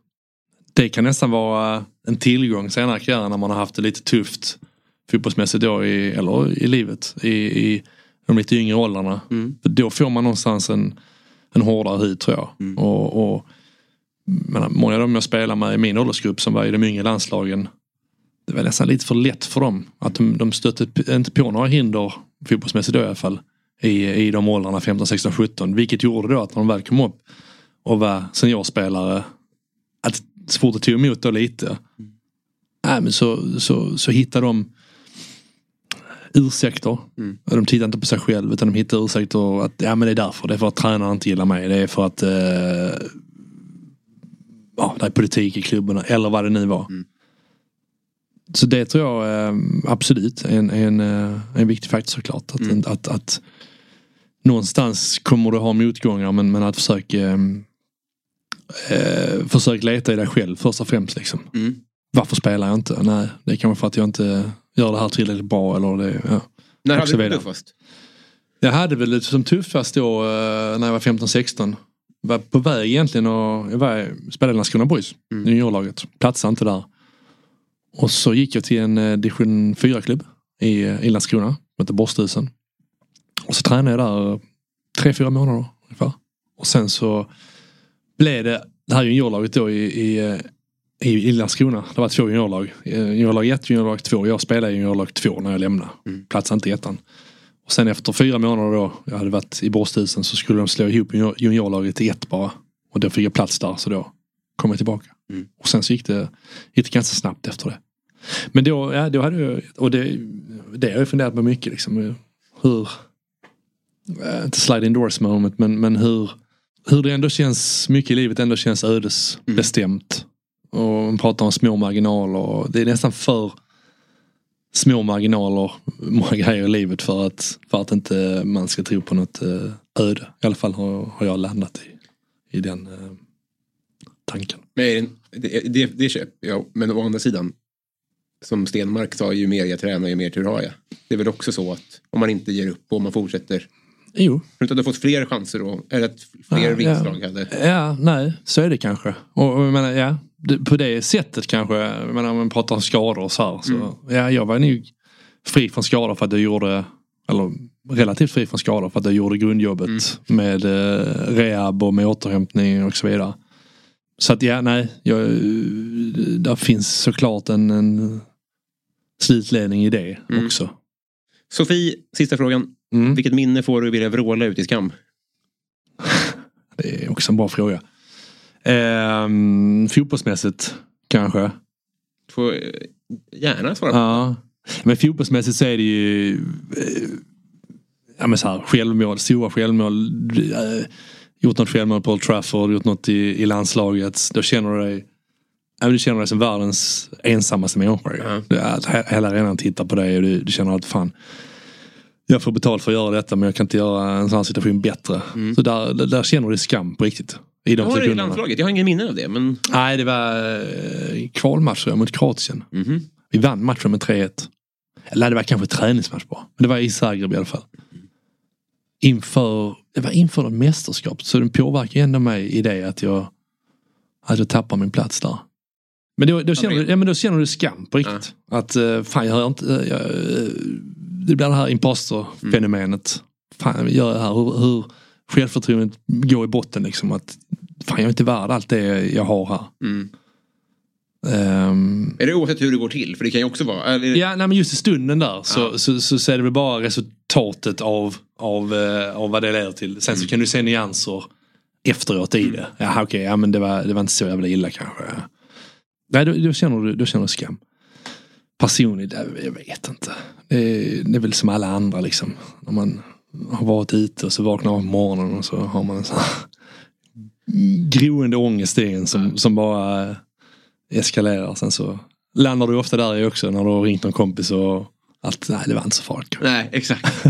det kan nästan vara en tillgång senare i karriären, när man har haft det lite tufft fotbollsmässigt då i, eller i livet i, i de lite yngre åldrarna. Mm. Då får man någonstans en, en hårdare hud, tror jag. Mm. Och, och menar, många av dem jag spelar med i min åldersgrupp som var i de yngre landslagen, det var nästan lite för lätt för dem. Att de, de stötte inte på några hinder fotbollsmässigt då i alla fall. I, i de åldrarna femton, sexton, sjutton. Vilket gjorde då att när de väl kom upp och var seniorspelare, att så fort det tog emot då lite. Mm. Nej, men så, så, så hittade de ursäkter. Mm. De tittar inte på sig själv, utan de hittar ursäkter att ja, men det är därför. Det är för att tränaren inte gillar mig. Det är för att eh, ja, det är politik i klubbarna. Eller vad det nu var. Mm. Så det tror jag absolut är en, en, en viktig faktor, såklart. Att, mm. att, att någonstans kommer du ha motgångar, men, men att försöka eh, försöka leta i dig själv först och främst. Liksom. Mm. Varför spelar jag inte? Nej, det kan vara för att jag inte gör det här tillräckligt bra. Eller det, ja. När hade du det tuffast? Jag hade väl lite som tuffast då när jag var femton sexton. Jag var på väg egentligen och jag var, spelade i Landskrona Boys, mm. i juniorlaget. Platsade inte där. Och så gick jag till en eh, division fyra-klubb i, i Landskrona, som heter Borstisen. Och så tränade jag där tre fyra månader ungefär. Och sen så blev det, det här juniorlaget då i, i, i, i Landskrona, det var två juniorlag. Juniorlag ett, juniorlag två. Jag spelade i juniorlag två när jag lämnade. Mm. Platsade inte i ettan. Och sen efter fyra månader då, jag hade varit i Borstisen, så skulle de slå ihop junior, juniorlaget till ett bara. Och då fick jag plats där, så då kom jag tillbaka. Mm. Och sen så gick det, gick det ganska snabbt efter det. Men då, ja, då hade jag, och det, det har jag funderat på mycket liksom, hur, inte slide doors moment, men, men hur, hur det ändå känns, mycket i livet ändå känns ödesbestämt. Mm. Och man pratar om små marginaler, och det är nästan för små marginaler många grejer i livet för att, för att inte man ska tro på något öde. I alla fall har, har jag landat i, i den eh, tanken. Men det, det, det köper jag. Men å andra sidan, som Stenmark sa, ju mer jag tränar, ju mer tur har jag. Det är väl också så att om man inte ger upp och man fortsätter... Jo. Utan du har fått fler chanser då? Eller att fler ja, vinstlag ja. hade? Ja, nej. Så är det kanske. Och, och jag menar, ja, det, på det sättet kanske. Jag menar, om man pratar om skador och så här. Så, mm. ja, jag var nog fri från skador för att jag gjorde... Eller relativt fri från skador för att jag gjorde grundjobbet. Mm. Med eh, rehab och med återhämtning och så vidare. Så att ja, nej. Jag, där finns såklart en... en slitledning i det mm. också. Sofie, sista frågan. Mm. Vilket minne får du vilja vråla ut i skam? Det är också en bra fråga. Ehm, fotbollsmässigt kanske. Får gärna svara på. Ja. Men fotbollsmässigt så är det ju eh, ja, men så här, självmål, stora självmål. Eh, gjort något självmål på Old Trafford, gjort något i, i landslaget. Då känner du dig du känner dig som världens ensammaste människa. Mm. Hela arenan tittar på dig och du, du känner att fan, jag får betalt för att göra detta, men jag kan inte göra en sån här situation bättre. Mm. Så där, där, där känner du skam på riktigt. I de jag har det i landslaget, jag har ingen minne av det. Men... Nej, det var kvalmatcher mot Kroatien. Mm-hmm. Vi vann matchen med tre ett. Eller det var kanske träningsmatch bara. Men det var i Zagreb i alla fall. Inför, det var inför en mästerskap. Så den påverkar ändå mig i det att jag, att jag tappar min plats där. Men då, då, känner, du, ja, men då känner du skam på riktigt. Ja. Att fan, jag hör inte... Jag, det blir det här imposter-fenomenet. Mm. Fan, gör det här. Hur, hur självförtroendet går i botten liksom. Att fan, jag är inte värd allt det jag har här. Mm. Um, är det oavsett hur det går till? För det kan ju också vara... Eller... Ja, nej, men just i stunden där så, ja. så, så, så, så är det väl bara resultatet av, av, av vad det leder till. Sen mm. så kan du se nyanser efteråt i mm. det. Ja, okej, okay, ja, men det var, det var inte så jävla illa kanske. Nej, då, då, känner du, då känner du skam. Personligt, jag vet inte. Det är, det är väl som alla andra liksom. När man har varit ute och så vaknar man på morgonen och så har man en sån här groende ångest i en som, som bara eskalerar. Sen så landar du ofta där också när du har ringt någon kompis och allt. Nej, det var inte så farligt. Nej, exakt.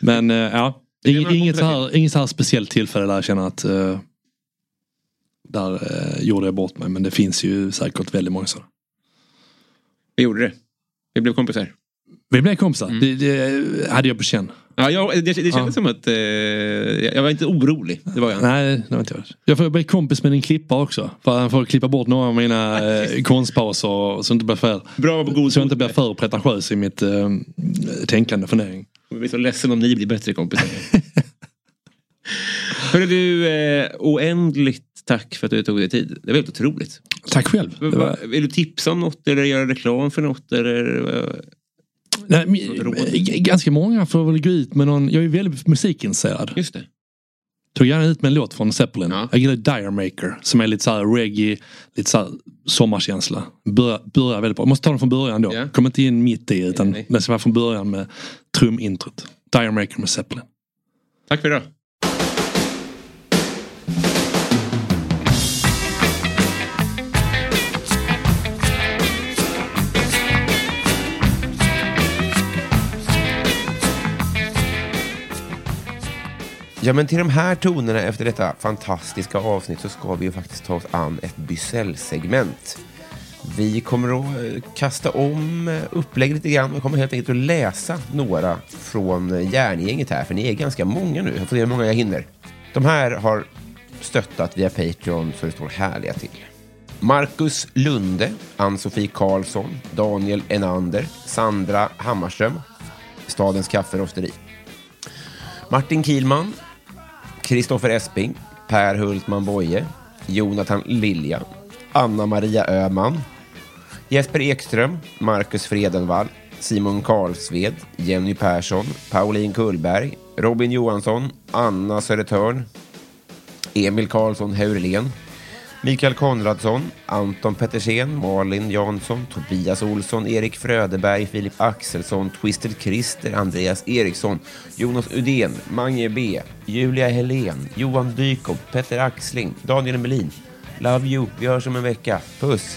Men ja, inget, inget, så här, inget så här speciellt tillfälle där jag känner att uh, där uh, gjorde jag bort mig. Men det finns ju säkert väldigt många sådana. Vi gjorde det. Vi blev kompisar. Vi blev kompisar. Mm. Det, det hade jag på känn. Ja, jag, det, det kändes ja. som att eh, jag var inte orolig. Det var jag. Nej, det var inte jag. Jag får bli kompis med din klippa också. För han får klippa bort några av mina eh, konstpauser så inte blir för. Bra och god. Så inte blir för pretentiös i mitt eh, tänkande fundering. Jag blir så ledsen om ni blir bättre kompisar. Hörde du, eh, oändligt tack för att du tog dig tid. Det var helt otroligt. Tack själv. Det var... Vill du tipsa om något eller göra reklam för något? Eller... Nej, men, ganska många får väl gå ut med någon... Jag är väldigt musikintresserad. Just det. Tog gärna ut med en låt från Zeppelin. Ja. Jag gillar Dire Maker, som är lite så här reggae, lite så här sommarkänsla. Börjar, börjar väldigt bra. Jag måste ta den från början då. Ja. Kommer inte in mitt i, utan nej, nej. Den ska vara från början med trumintrot. Dire Maker med Zeppelin. Tack för idag. Ja, men till de här tonerna efter detta fantastiska avsnitt så ska vi ju faktiskt ta oss an ett Byzell-segment. Vi kommer att kasta om upplägget lite grann och kommer helt enkelt att läsa några från järngänget här, för ni är ganska många nu. Jag får se hur många jag hinner. De här har stöttat via Patreon så det står härliga till. Marcus Lunde, Ann-Sofie Karlsson, Daniel Enander, Sandra Hammarström, Stadens Kafferosteri, Martin Kielman, Kristoffer Esping, Per Hultman Boje, Jonathan Lilja, Anna-Maria Öman, Jesper Ekström, Marcus Fredenvall, Simon Karlsved, Jenny Persson, Pauline Kullberg, Robin Johansson, Anna Södertörn, Emil Karlsson Hurlén, Mikael Konradsson, Anton Pettersen, Malin Jansson, Tobias Olsson, Erik Fröderberg, Filip Axelsson, Twisted Christer, Andreas Eriksson, Jonas Udén, Mange B, Julia Helén, Johan Dykop, Petter Axling, Daniel Melin. Love you, vi hörs om en vecka. Puss!